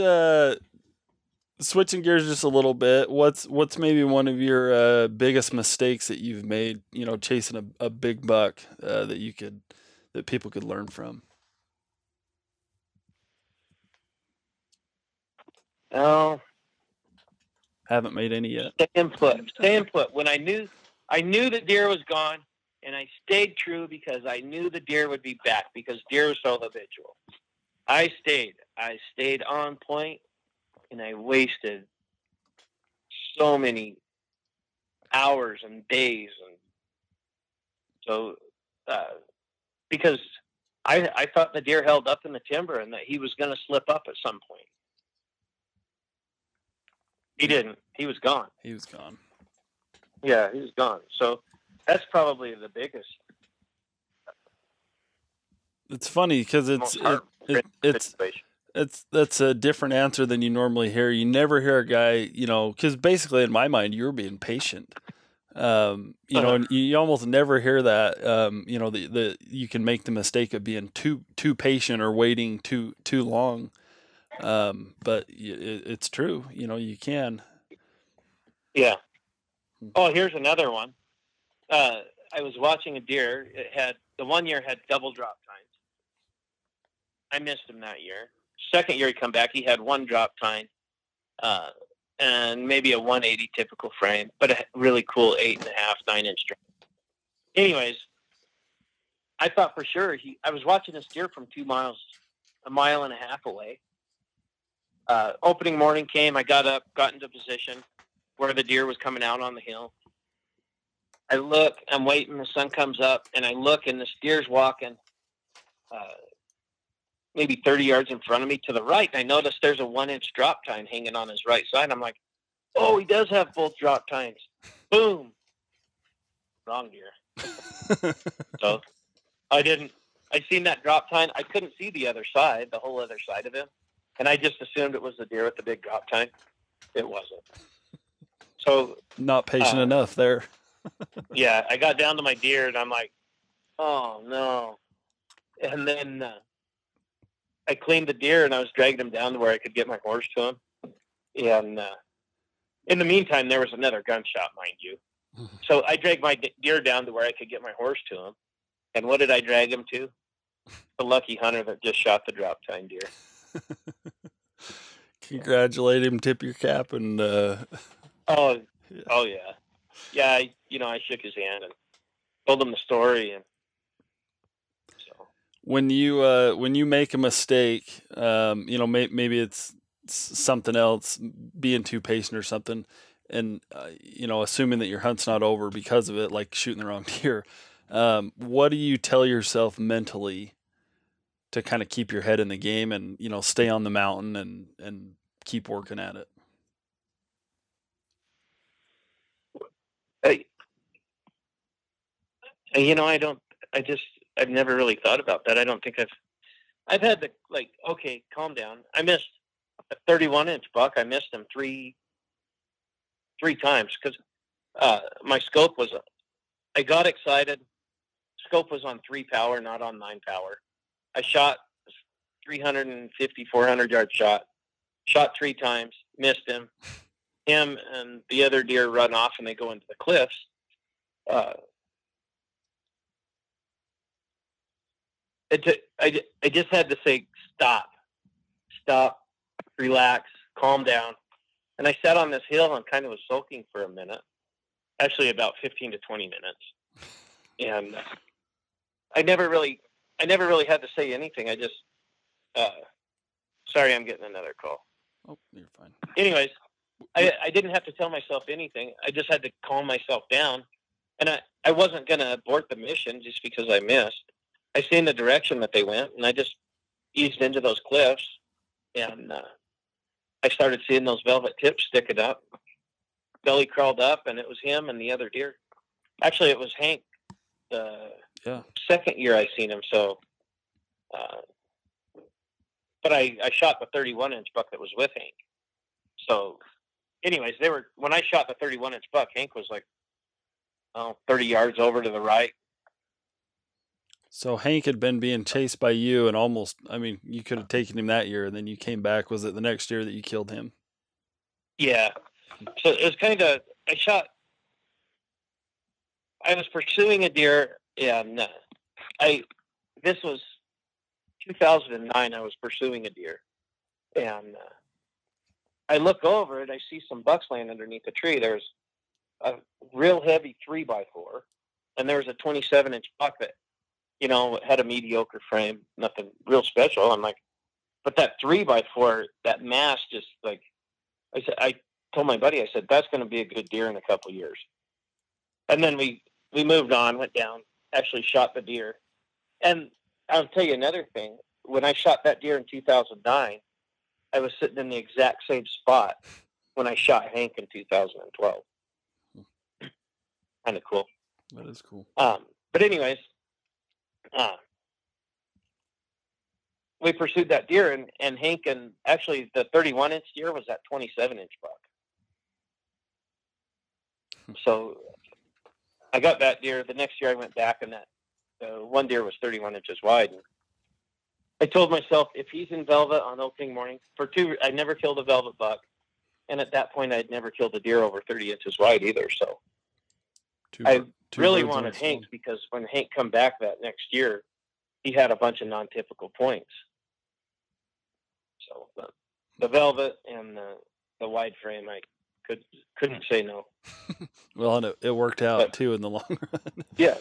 switching gears just a little bit, what's maybe one of your biggest mistakes that you've made, you know, chasing a big buck that people could learn from? Haven't made any yet. Staying put. When I knew the deer was gone, and I stayed true because I knew the deer would be back because deer was so habitual. I stayed on point, and I wasted so many hours and days, and so because I thought the deer held up in the timber and that he was going to slip up at some point. He didn't. He was gone. Yeah, he was gone. So that's probably the biggest. It's funny because that's a different answer than you normally hear. You never hear a guy, you know, because basically in my mind you were being patient, know, and you almost never hear that. You know, the you can make the mistake of being too patient or waiting too long, but it's true. You know, you can. Yeah. Oh, here's another one. I was watching a deer. The one year had double drop time. I missed him that year. Second year he come back, he had one drop tine, and maybe a 180 typical frame, but a really cool 8.5, 9 inch frame. Anyways, I thought for sure I was watching this deer from 2 miles, 1.5 miles away. Opening morning came, I got up, got into position where the deer was coming out on the hill. I look, I'm waiting, the sun comes up, and I look and this deer's walking, maybe 30 yards in front of me to the right. And I noticed there's a 1-inch drop tine hanging on his right side. I'm like, oh, he does have both drop tines. Boom. Wrong deer. So I seen that drop tine. I couldn't see the other side, the whole other side of him. And I just assumed it was the deer with the big drop tine. It wasn't. So not patient enough there. Yeah. I got down to my deer and I'm like, oh no. And then, I cleaned the deer and I was dragging him down to where I could get my horse to him. And in the meantime, there was another gunshot, mind you. So I dragged my deer down to where I could get my horse to him. And what did I drag him to? The lucky hunter that just shot the drop tine deer. Congratulate him, tip your cap, and yeah. I shook his hand and told him the story and. When you make a mistake, maybe it's something else, being too patient or something. and you know, assuming that your hunt's not over because of it, like shooting the wrong deer, what do you tell yourself mentally to kind of keep your head in the game and, you know, stay on the mountain and keep working at it? You know, I've never really thought about that. I don't think I've had the, like, okay, calm down. I missed a 31-inch buck. I missed him three times because my scope was, I got excited. Scope was on 3 power, not on 9 power. I shot 350, 400-yard shot. Shot 3 times, missed him. Him and the other deer run off and they go into the cliffs. I just had to say, stop, relax, calm down. And I sat on this hill and kind of was soaking for a minute, actually about 15 to 20 minutes. And I never really had to say anything. I just, sorry, I'm getting another call. Oh, you're fine. Anyways, I didn't have to tell myself anything. I just had to calm myself down. And I wasn't going to abort the mission just because I missed. I seen the direction that they went, and I just eased into those cliffs, and I started seeing those velvet tips sticking up. Belly crawled up, and it was him and the other deer. Actually, it was Hank the second year I seen him. So, but I shot the 31-inch buck that was with Hank. So, anyways, when I shot the 31-inch buck, Hank was like 30 yards over to the right. So Hank had been being chased by you and almost, I mean, you could have taken him that year and then you came back. Was it the next year that you killed him? Yeah. So it was kind of, I was pursuing a deer and this was 2009. I was pursuing a deer and I look over and I see some bucks laying underneath the tree. There's a real heavy 3x4 and there was a 27-inch buck that, you know, it had a mediocre frame, nothing real special. I'm like, but that 3x4, that mass just like, I told my buddy, I said, that's going to be a good deer in a couple years. And then we moved on, went down, actually shot the deer. And I'll tell you another thing. When I shot that deer in 2009, I was sitting in the exact same spot when I shot Hank in 2012. Kind of cool. That is cool. But anyways, we pursued that deer and Hank, and actually the 31-inch deer was that 27-inch buck. So I got that deer. The next year I went back and that one deer was 31 inches wide. And I told myself if he's in velvet on opening morning I never killed a velvet buck. And at that point I'd never killed a deer over 30 inches wide either. So I really wanted Hank because when Hank come back that next year, he had a bunch of non-typical points. So the velvet and the wide frame, I couldn't say no. Well, and it worked out too in the long run. Yeah,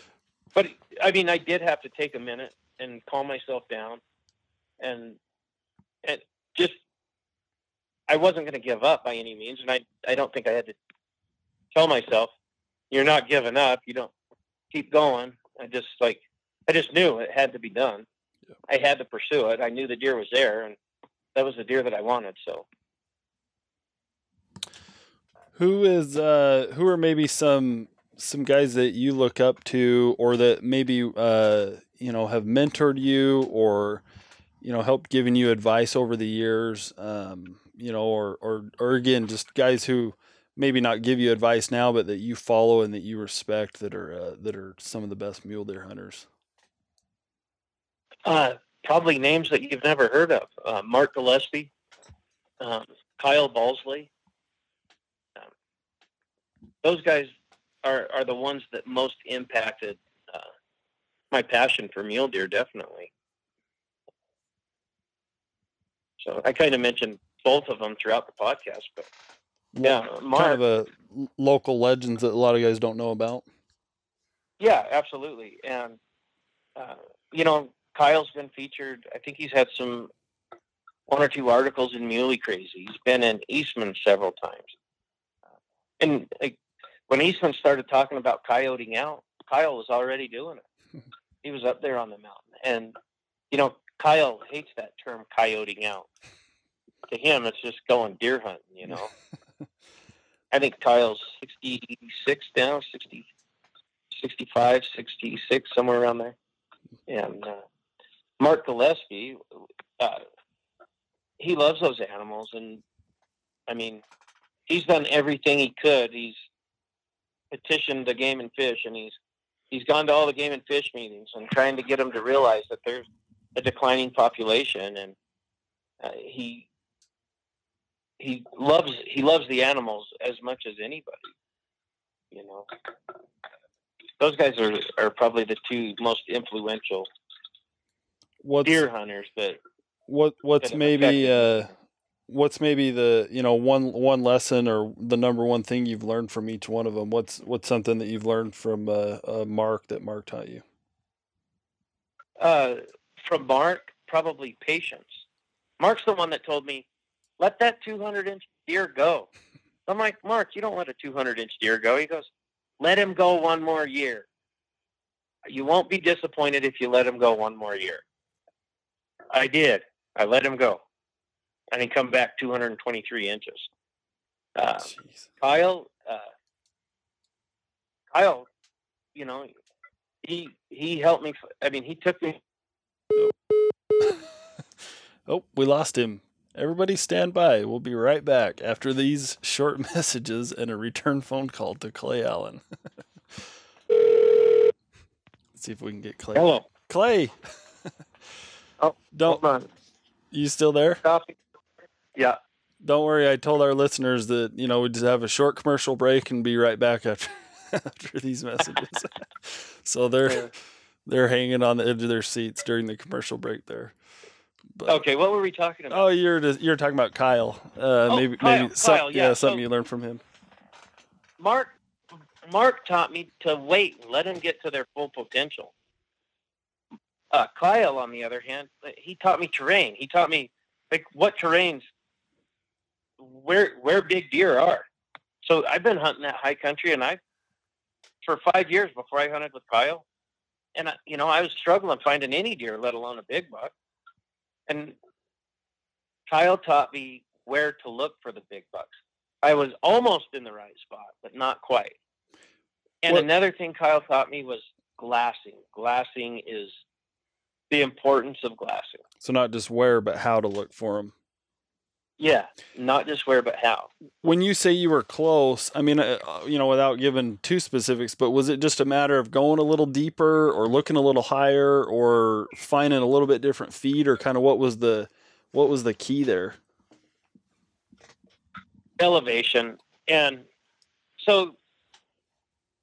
but I mean, I did have to take a minute and calm myself down, and just I wasn't going to give up by any means, and I don't think I had to tell myself, you're not giving up. You don't keep going. I just knew it had to be done. Yeah. I had to pursue it. I knew the deer was there, and that was the deer that I wanted. So, who are maybe some guys that you look up to, or that maybe you know, have mentored you, or you know, helped giving you advice over the years, you know, or again, just guys who maybe not give you advice now, but that you follow and that you respect that are some of the best mule deer hunters? Probably names that you've never heard of. Mark Gillespie, Kyle Balsley. Those guys are the ones that most impacted my passion for mule deer, definitely. So I kind of mentioned both of them throughout the podcast, but yeah, Mark, kind of local legends that a lot of guys don't know about. Yeah, absolutely. And you know, Kyle's been featured. I think he's had one or two articles in Muley Crazy. He's been in Eastman several times. And like when Eastman started talking about coyoting out, Kyle was already doing it. He was up there on the mountain. And, you know, Kyle hates that term coyoting out. To him, it's just going deer hunting, you know. I think Kyle's 66 now, 60, 65, 66, somewhere around there. And Mark Gillespie, he loves those animals. And, I mean, he's done everything he could. He's petitioned the Game and Fish, and he's gone to all the Game and Fish meetings and trying to get them to realize that there's a declining population. And he loves the animals as much as anybody, you know. Those guys are probably the two most influential deer hunters. That what's maybe the, you know, one lesson or the number one thing you've learned from each one of them? What's something that you've learned from Mark that Mark taught you? From Mark, probably patience. Mark's the one that told me, let that 200-inch deer go. I'm like, Mark, you don't let a 200-inch deer go. He goes, let him go one more year. You won't be disappointed if you let him go one more year. I did. I let him go. And he come back 223 inches. Kyle, you know, he helped me. I mean, he took me. Oh, we lost him. Everybody stand by. We'll be right back after these short messages and a return phone call to Clay Allen. Let's see if we can get Clay. Hello. Clay. Oh, hold on. You still there? Copy. Yeah. Don't worry. I told our listeners that, you know, we just have a short commercial break and be right back after these messages. So they're hanging on the edge of their seats during the commercial break there. But, okay, what were we talking about? Oh, you're talking about Kyle. Something you learned from him. Mark taught me to wait and let him get to their full potential. Kyle, on the other hand, he taught me terrain. He taught me like what terrains, where big deer are. So I've been hunting that high country, and for 5 years before I hunted with Kyle, and I was struggling finding any deer, let alone a big buck. And Kyle taught me where to look for the big bucks. I was almost in the right spot, but not quite. And another thing Kyle taught me was glassing. Glassing is the importance of glassing. So not just where, but how to look for them. Yeah, not just where, but how. When you say you were close, I mean, without giving too specifics, but was it just a matter of going a little deeper or looking a little higher or finding a little bit different feed, or kind of what was the key there? Elevation. And so,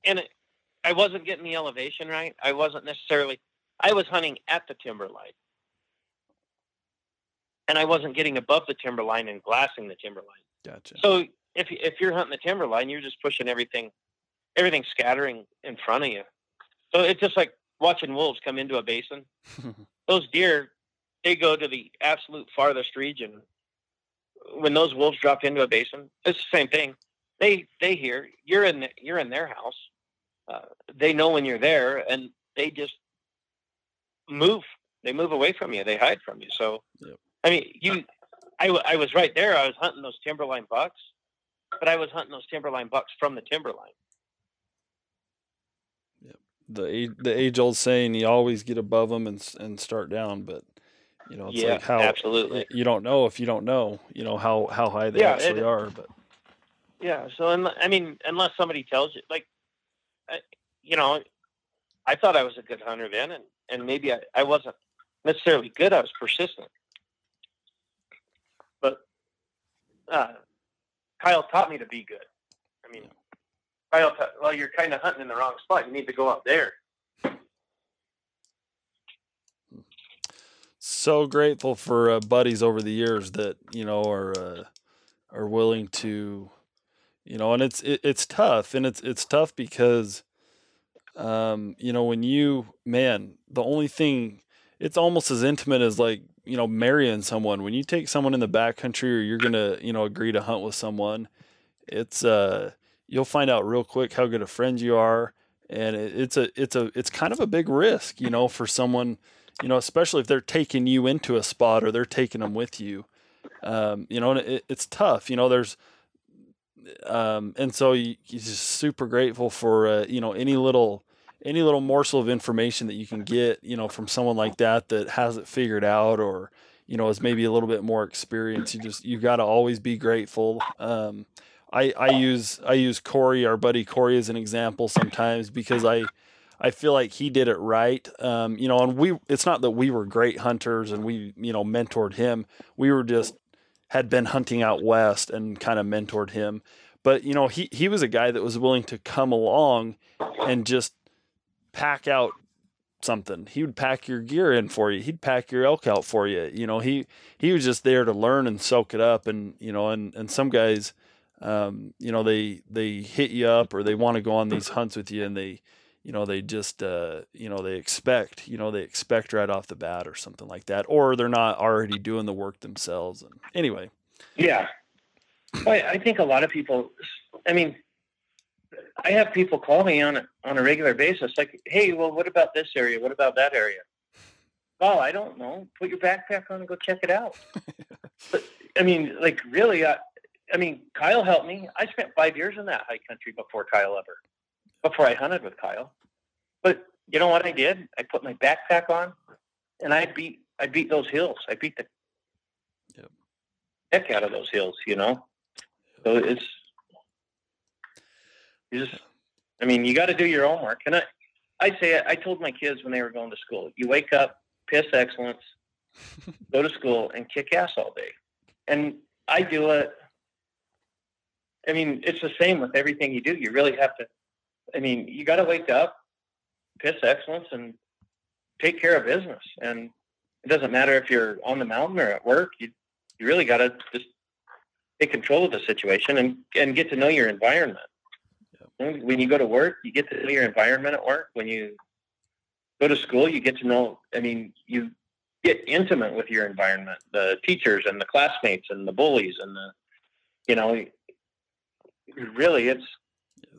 I wasn't getting the elevation right. I wasn't necessarily, I was hunting at the timberline. And I wasn't getting above the timberline and glassing the timberline. Gotcha. So if you're hunting the timberline, you're just pushing everything scattering in front of you. So it's just like watching wolves come into a basin. Those deer, they go to the absolute farthest region. When those wolves drop into a basin, it's the same thing. They hear you're in their house. They know when you're there, and they just move. They move away from you. They hide from you. So. Yep. I mean, I was right there. I was hunting those timberline bucks, but I was hunting those timberline bucks from the timberline. Yep. The age old saying, you always get above them and start down, but you know, it's like how absolutely you don't know if you don't know, you know, how high they actually are, but yeah. So, I mean, unless somebody tells you, like, you know, I thought I was a good hunter then, and maybe I wasn't necessarily good. I was persistent. Kyle taught me to be good. I mean, Kyle taught, well, you're kind of hunting in the wrong spot. You need to go up there. So grateful for buddies over the years that, you know, are willing to, you know, and it's tough, and it's tough because, you know, when you, man, the only thing, it's almost as intimate as like, you know, marrying someone. When you take someone in the backcountry, or you're going to, you know, agree to hunt with someone, it's, you'll find out real quick how good a friend you are. And it's kind of a big risk, you know, for someone, you know, especially if they're taking you into a spot or they're taking them with you, you know, and it's tough, you know, there's, and so you're just super grateful for, you know, any little morsel of information that you can get, you know, from someone like that, that has it figured out, or, you know, is maybe a little bit more experienced. You've got to always be grateful. I use Corey, our buddy Corey, as an example sometimes, because I feel like he did it right. You know, and it's not that we were great hunters and we, you know, mentored him. We were just had been hunting out west and kind of mentored him. But, you know, he was a guy that was willing to come along and just pack out something. He would pack your gear in for you. He'd pack your elk out for you. You know, he was just there to learn and soak it up. And, you know, and some guys, you know, they hit you up or they want to go on these hunts with you, and they, you know, they just, you know, they expect right off the bat or something like that, or they're not already doing the work themselves. And anyway. Yeah. I think a lot of people, I mean, I have people call me on a regular basis, like, hey, well, what about this area? What about that area? Oh, I don't know. Put your backpack on and go check it out. But, I mean, like, really, I mean, Kyle helped me. I spent 5 years in that high country before I hunted with Kyle. But you know what I did? I put my backpack on, and I beat those hills. I beat the heck out of those hills, you know? So it's, you just, I mean, you got to do your own work. And I say, I told my kids when they were going to school, you wake up, piss excellence, go to school, and kick ass all day. And I do it. I mean, it's the same with everything you do. You really have to, I mean, you got to wake up, piss excellence, and take care of business. And it doesn't matter if you're on the mountain or at work. You really got to just take control of the situation and get to know your environment. Yep. When you go to work, you get to know your environment at work. When you go to school, you get to know, I mean, you get intimate with your environment, the teachers and the classmates and the bullies and the, you know, really it's,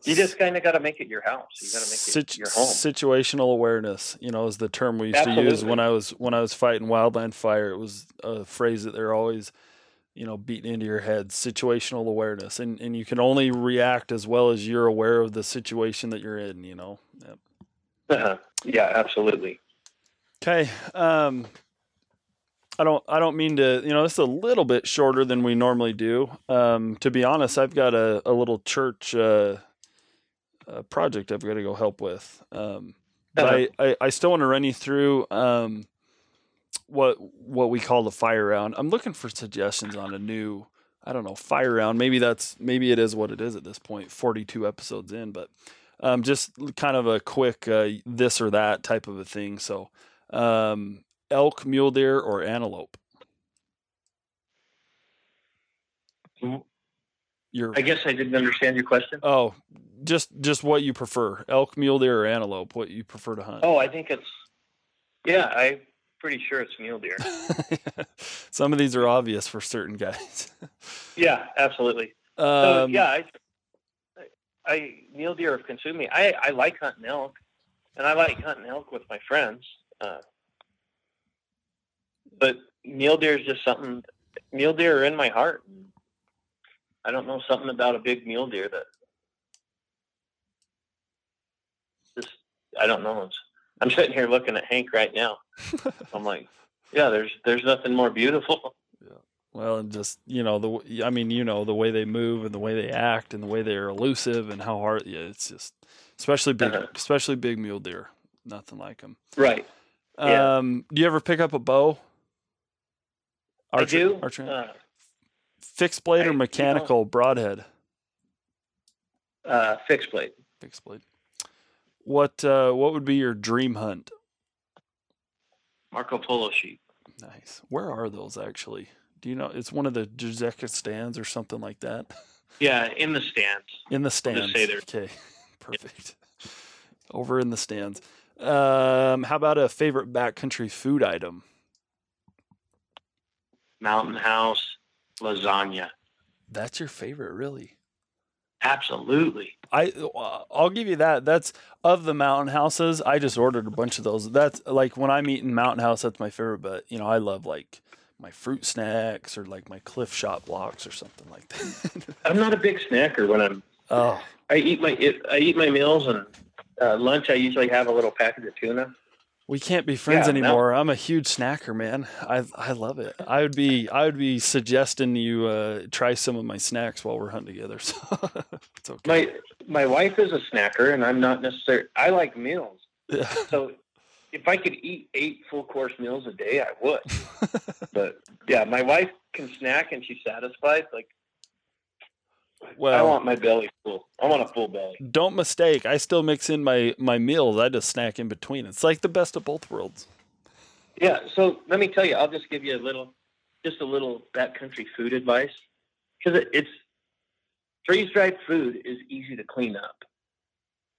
you just kind of got to make it your house. You got to make it your home. Situational awareness, you know, is the term we used to use when I was fighting wildland fire. It was a phrase that they're always, you know, beating into your head, situational awareness. And you can only react as well as you're aware of the situation that you're in, you know? Yep. Uh-huh. Yeah, absolutely. Okay. I don't mean to, you know, this is a little bit shorter than we normally do. To be honest, I've got a little church, a project I've got to go help with. But I still want to run you through, what we call the fire round. I'm looking for suggestions on a new, I don't know, fire round. Maybe it is what it is at this point, 42 episodes in, but, just kind of a quick, this or that type of a thing. So, elk, mule deer, or antelope? I guess I didn't understand your question. Oh, just what you prefer, elk, mule deer, or antelope, what you prefer to hunt. Oh, I think it's, yeah, I'm pretty sure it's mule deer. Some of these are obvious for certain guys. Yeah, absolutely. So, yeah, I mule deer have consumed me. I like hunting elk, and I like hunting elk with my friends. But mule deer is just something. Mule deer are in my heart. I don't know, something about a big mule deer that just, I don't know. I'm sitting here looking at Hank right now. I'm like, yeah, there's nothing more beautiful. Yeah. Well, and just, you know, I mean, you know, the way they move and the way they act and the way they're elusive and how hard, yeah, it's just, especially big mule deer. Nothing like them. Right. Yeah. Do you ever pick up a bow? Archery. Fixed blade or mechanical broadhead? Fixed blade. Fixed blade. What would be your dream hunt? Marco Polo sheep. Nice. Where are those actually? Do you know? It's one of the Jezeka stands or something like that. Yeah, in the stands. In the stands. Okay. Perfect. Yeah. Over in the stands. How about a favorite backcountry food item? Mountain House lasagna. That's your favorite, really? Absolutely. I'll give you that. That's of the mountain houses. I just ordered a bunch of those. That's like when I'm eating mountain house, that's my favorite. But you know, I love like my fruit snacks or like my Cliff Shot blocks or something like that. I'm not a big snacker when I'm. Oh. I eat my meals and lunch. I usually have a little package of tuna. We can't be friends anymore. No. I'm a huge snacker, man. I love it. I would be suggesting you try some of my snacks while we're hunting together. So it's okay. My wife is a snacker, and I'm not necessarily. I like meals. Yeah. So if I could eat 8 full course meals a day, I would. But yeah, my wife can snack, and she's satisfied. Like. Well, I want my belly full. I want a full belly. Don't mistake. I still mix in my meals. I just snack in between. It's like the best of both worlds. Yeah. So let me tell you, I'll just give you a little backcountry food advice. Because it's freeze-dried food is easy to clean up.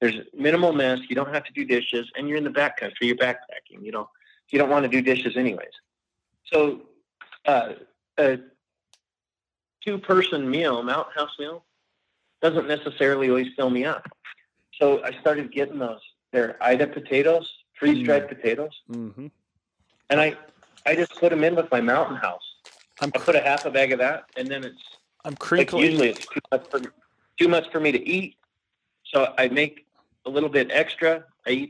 There's minimal mess. You don't have to do dishes, and you're in the backcountry. You're backpacking. You don't want to do dishes anyways. So, two-person meal, mountain house meal, doesn't necessarily always fill me up. So I started getting they're Ida potatoes, freeze-dried potatoes. Mm-hmm. And I just put them in with my mountain house. I put a half a bag of that, and then I'm crinkling. Like usually it's too much for me to eat, so I make a little bit extra. I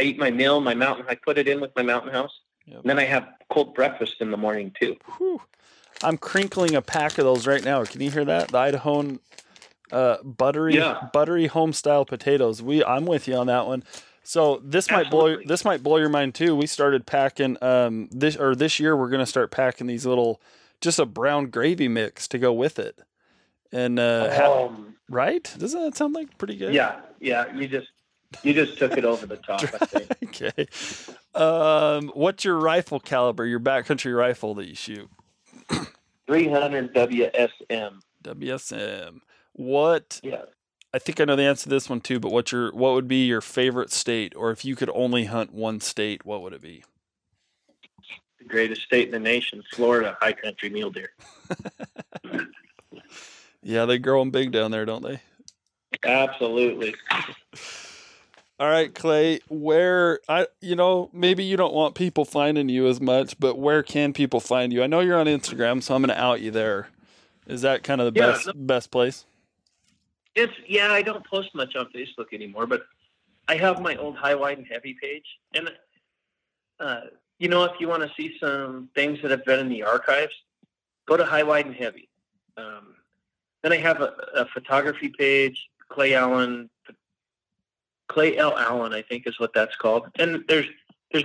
eat my meal, my mountain. I put it in with my mountain house, yep. And then I have cold breakfast in the morning too. Whew. I'm crinkling a pack of those right now. Can you hear that? The Idahoan buttery home style potatoes. I'm with you on that one. So this might blow your mind too. We started packing this year. We're gonna start packing these little, just a brown gravy mix to go with it. And right? Doesn't that sound like pretty good? Yeah, yeah. You just took it over the top. I think. Okay. What's your rifle caliber? Your backcountry rifle that you shoot? 300 WSM. WSM. What? Yeah. I think I know the answer to this one too, but what would be your favorite state, or if you could only hunt one state, what would it be? The greatest state in the nation, Florida, high country mule deer. Yeah, they grow them big down there, don't they? Absolutely. All right, Clay, maybe you don't want people finding you as much, but where can people find you? I know you're on Instagram, so I'm going to out you there. Is that kind of the best place? I don't post much on Facebook anymore, but I have my old High Wide and Heavy page. And, if you want to see some things that have been in the archives, go to High Wide and Heavy. Then I have a photography page, Clay Allen, I think is what that's called. And there's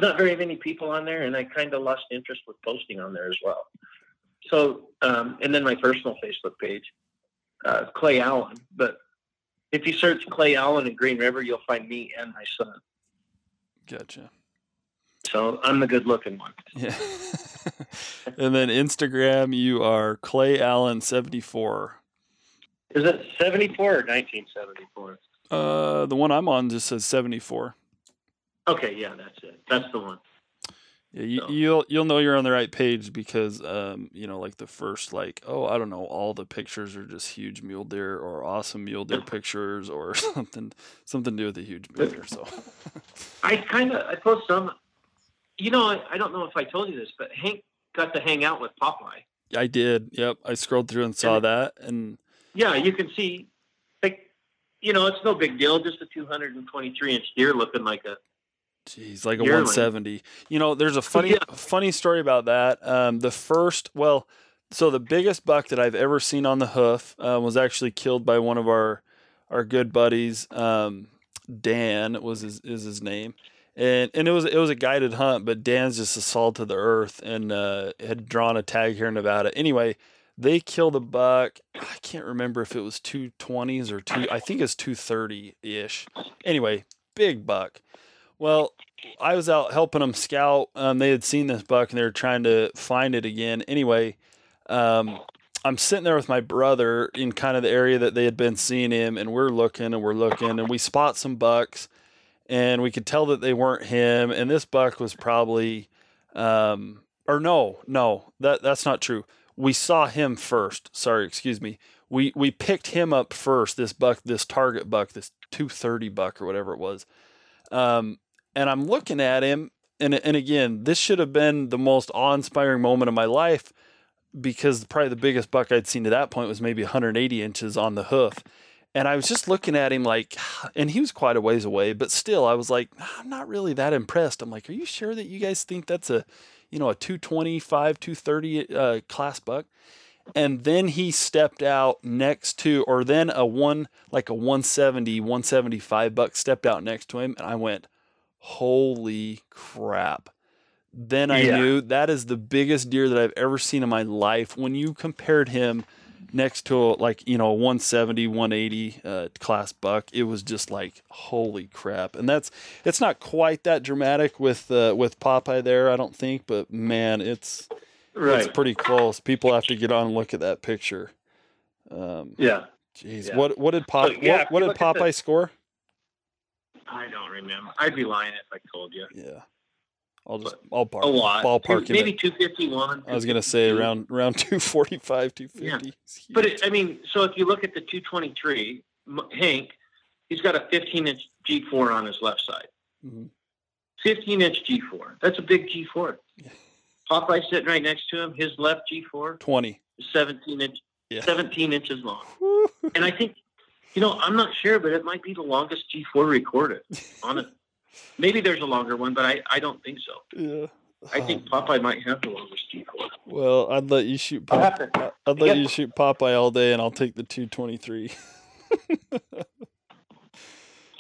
not very many people on there, and I kind of lost interest with posting on there as well. So, and then my personal Facebook page, Clay Allen. But if you search Clay Allen in Green River, you'll find me and my son. Gotcha. So I'm the good-looking one. Yeah. And then Instagram, you are Clay Allen 74. Is it 74 or 1974? The one I'm on just says 74. Okay, yeah, that's it. That's the one. Yeah, you'll know you're on the right page because the first all the pictures are just huge mule deer or awesome mule deer pictures or something to do with a huge mule deer. So I post some. I don't know if I told you this, but Hank got to hang out with Popeye. I did. Yep, I scrolled through and saw that, and yeah, you can see. It's no big deal. Just a 223-inch deer looking like a... Jeez, like a 170. There's a funny story about that. The biggest buck that I've ever seen on the hoof was actually killed by one of our good buddies. Dan is his name. And it was a guided hunt, but Dan's just a salt of the earth and had drawn a tag here in Nevada. Anyway... They killed a buck. I can't remember if it was 220s or I think it's 230-ish. Anyway, big buck. Well, I was out helping them scout. They had seen this buck, and they were trying to find it again. Anyway, I'm sitting there with my brother in kind of the area that they had been seeing him, and we're looking, and we spot some bucks, and we could tell that they weren't him, and this buck was probably that's not true. We saw him first. Sorry, excuse me. we picked him up first, this buck, this target buck, this 230 buck or whatever it was. And I'm looking at him, and again, this should have been the most awe-inspiring moment of my life, because probably the biggest buck I'd seen to that point was maybe 180 inches on the hoof. And I was just looking at him like, and he was quite a ways away, but still I was like, I'm not really that impressed. I'm like, are you sure that you guys think that's a, you know, a 225, 230 class buck? And then he stepped out next to, or then a one, like a 170, 175 buck stepped out next to him. And I went, holy crap. Then I knew that is the biggest deer that I've ever seen in my life. When you compared him next to like, you know, a 170, 180 class buck, it was just like, holy crap. And that's, it's not quite that dramatic with Popeye there, I don't think, but man, it's, it's pretty close. People have to get on and look at that picture. Geez, what did Popeye, what did Popeye score? I don't remember. I'd be lying if I told you. Yeah. I'll just, ballpark him. Maybe 251. I was going to say around 245, 250. Yeah. But it, I mean, so if you look at the 223, Hank, he's got a 15-inch G4 on his left side. 15-inch G4. That's a big G4. Yeah. Popeye sitting right next to him, his left G4. 20. 17-inch, 17 inches long. And I think, you know, I'm not sure, but it might be the longest G4 recorded on a maybe there's a longer one, but I don't think so. Yeah. I think Popeye might have the longest G4. Well, I'd let you shoot Popeye. I'd let you shoot Popeye all day, and I'll take the 223.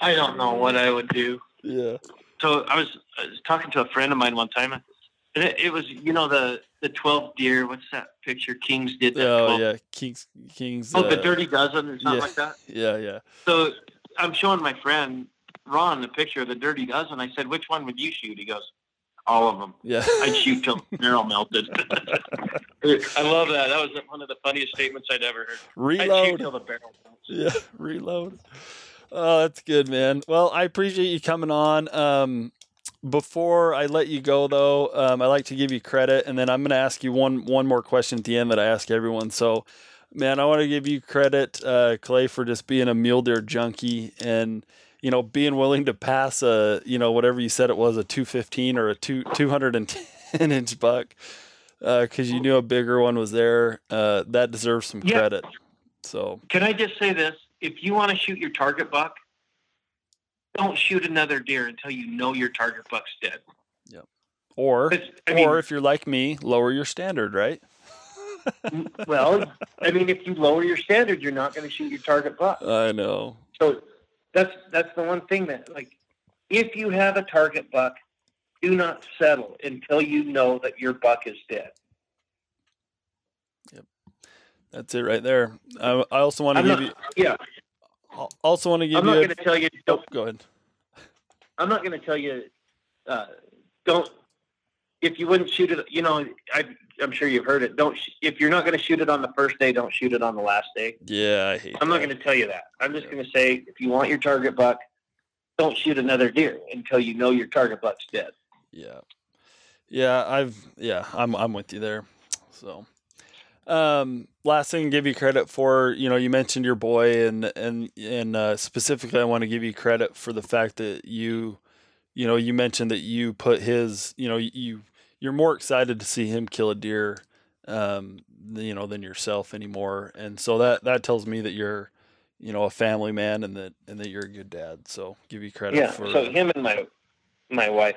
I don't know what I would do. Yeah. So I was talking to a friend of mine one time, and it was, you know, the 12 deer. What's that picture? Kings did that. Oh 12. Yeah, Kings. Oh, the Dirty Dozen or something like that. Yeah, yeah. So I'm showing my friend Ron the picture of the Dirty Dozen. I said, which one would you shoot? He goes, all of them. Yeah. I'd shoot till they're all melted. I love that. That was one of the funniest statements I'd ever heard. Reload. I'd shoot till the barrel melts. Yeah, reload. Oh, that's good, man. Well, I appreciate you coming on. Before I let you go, though, I like to give you credit, and then I'm going to ask you one more question at the end that I ask everyone. So, man, I want to give you credit, Clay, for just being a mule deer junkie and, you know, being willing to pass a, you know, whatever you said it was, a 215 or a 210-inch buck, because you knew a bigger one was there. That deserves some credit. So can I just say this? If you want to shoot your target buck, don't shoot another deer until you know your target buck's dead. Yep. Or if you're like me, lower your standard, right? Well, I mean, if you lower your standard, you're not going to shoot your target buck. I know. So That's the one thing that, like, if you have a target buck, do not settle until you know that your buck is dead. Yep, that's it right there. I also want to give you. Yeah. Also want to give you. I'm not going to tell you. Don't, go ahead. I'm not going to tell you. Don't. If you wouldn't shoot it, you know, I'm sure you've heard it. Don't, if you're not going to shoot it on the first day, don't shoot it on the last day. Yeah, I hate. I'm not going to tell you that. I'm just going to say, if you want your target buck, don't shoot another deer until you know your target buck's dead. Yeah, yeah, I'm with you there. So, last thing, give you credit for, you know, you mentioned your boy, and specifically, I want to give you credit for the fact that you know, you mentioned that you put his, you know, you're more excited to see him kill a deer, you know, than yourself anymore. And so that tells me that you're, you know, a family man and that you're a good dad. So give you credit for. So him and my wife,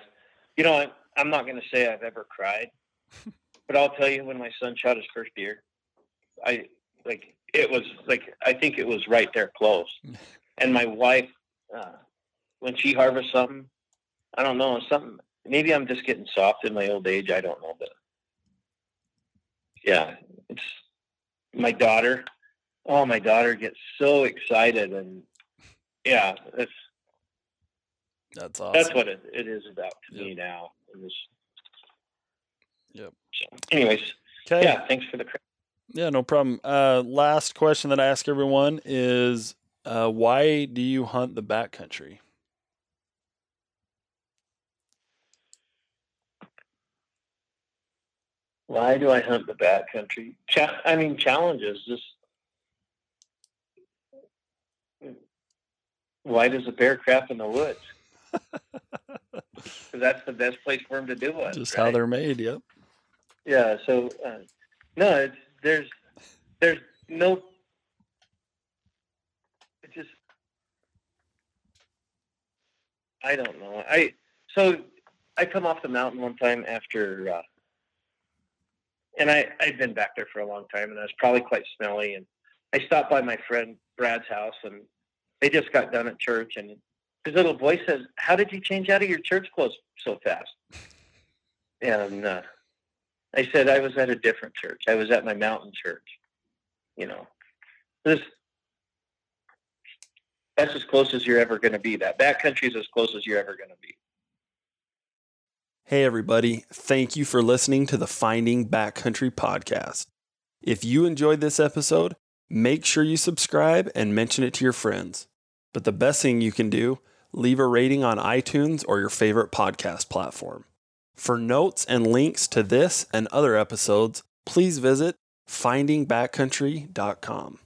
you know, I'm not going to say I've ever cried, but I'll tell you, when my son shot his first deer, I think it was right there close. And my wife, when she harvests something, I don't know, something, maybe I'm just getting soft in my old age. I don't know, but yeah, it's my daughter. Oh, my daughter gets so excited, and yeah, that's awesome. That's what it is about to me now. Yep. So, anyways, yeah, thanks for the credit. Yeah, no problem. Last question that I ask everyone is, why do you hunt the backcountry? Why do I hunt the backcountry? I mean, challenges. Just why does a bear crap in the woods? Because that's the best place for them to do it. Just right? How they're made, yep. Yeah, so, no, it's, there's no, it just, I don't know. So I come off the mountain one time after, and I'd been back there for a long time, and I was probably quite smelly, and I stopped by my friend Brad's house, and they just got done at church, and his little boy says, "How did you change out of your church clothes so fast?" And I said, "I was at a different church. I was at my mountain church." You know, that's as close as you're ever going to be. That backcountry is as close as you're ever going to be. Hey, everybody. Thank you for listening to the Finding Backcountry podcast. If you enjoyed this episode, make sure you subscribe and mention it to your friends. But the best thing you can do, leave a rating on iTunes or your favorite podcast platform. For notes and links to this and other episodes, please visit findingbackcountry.com.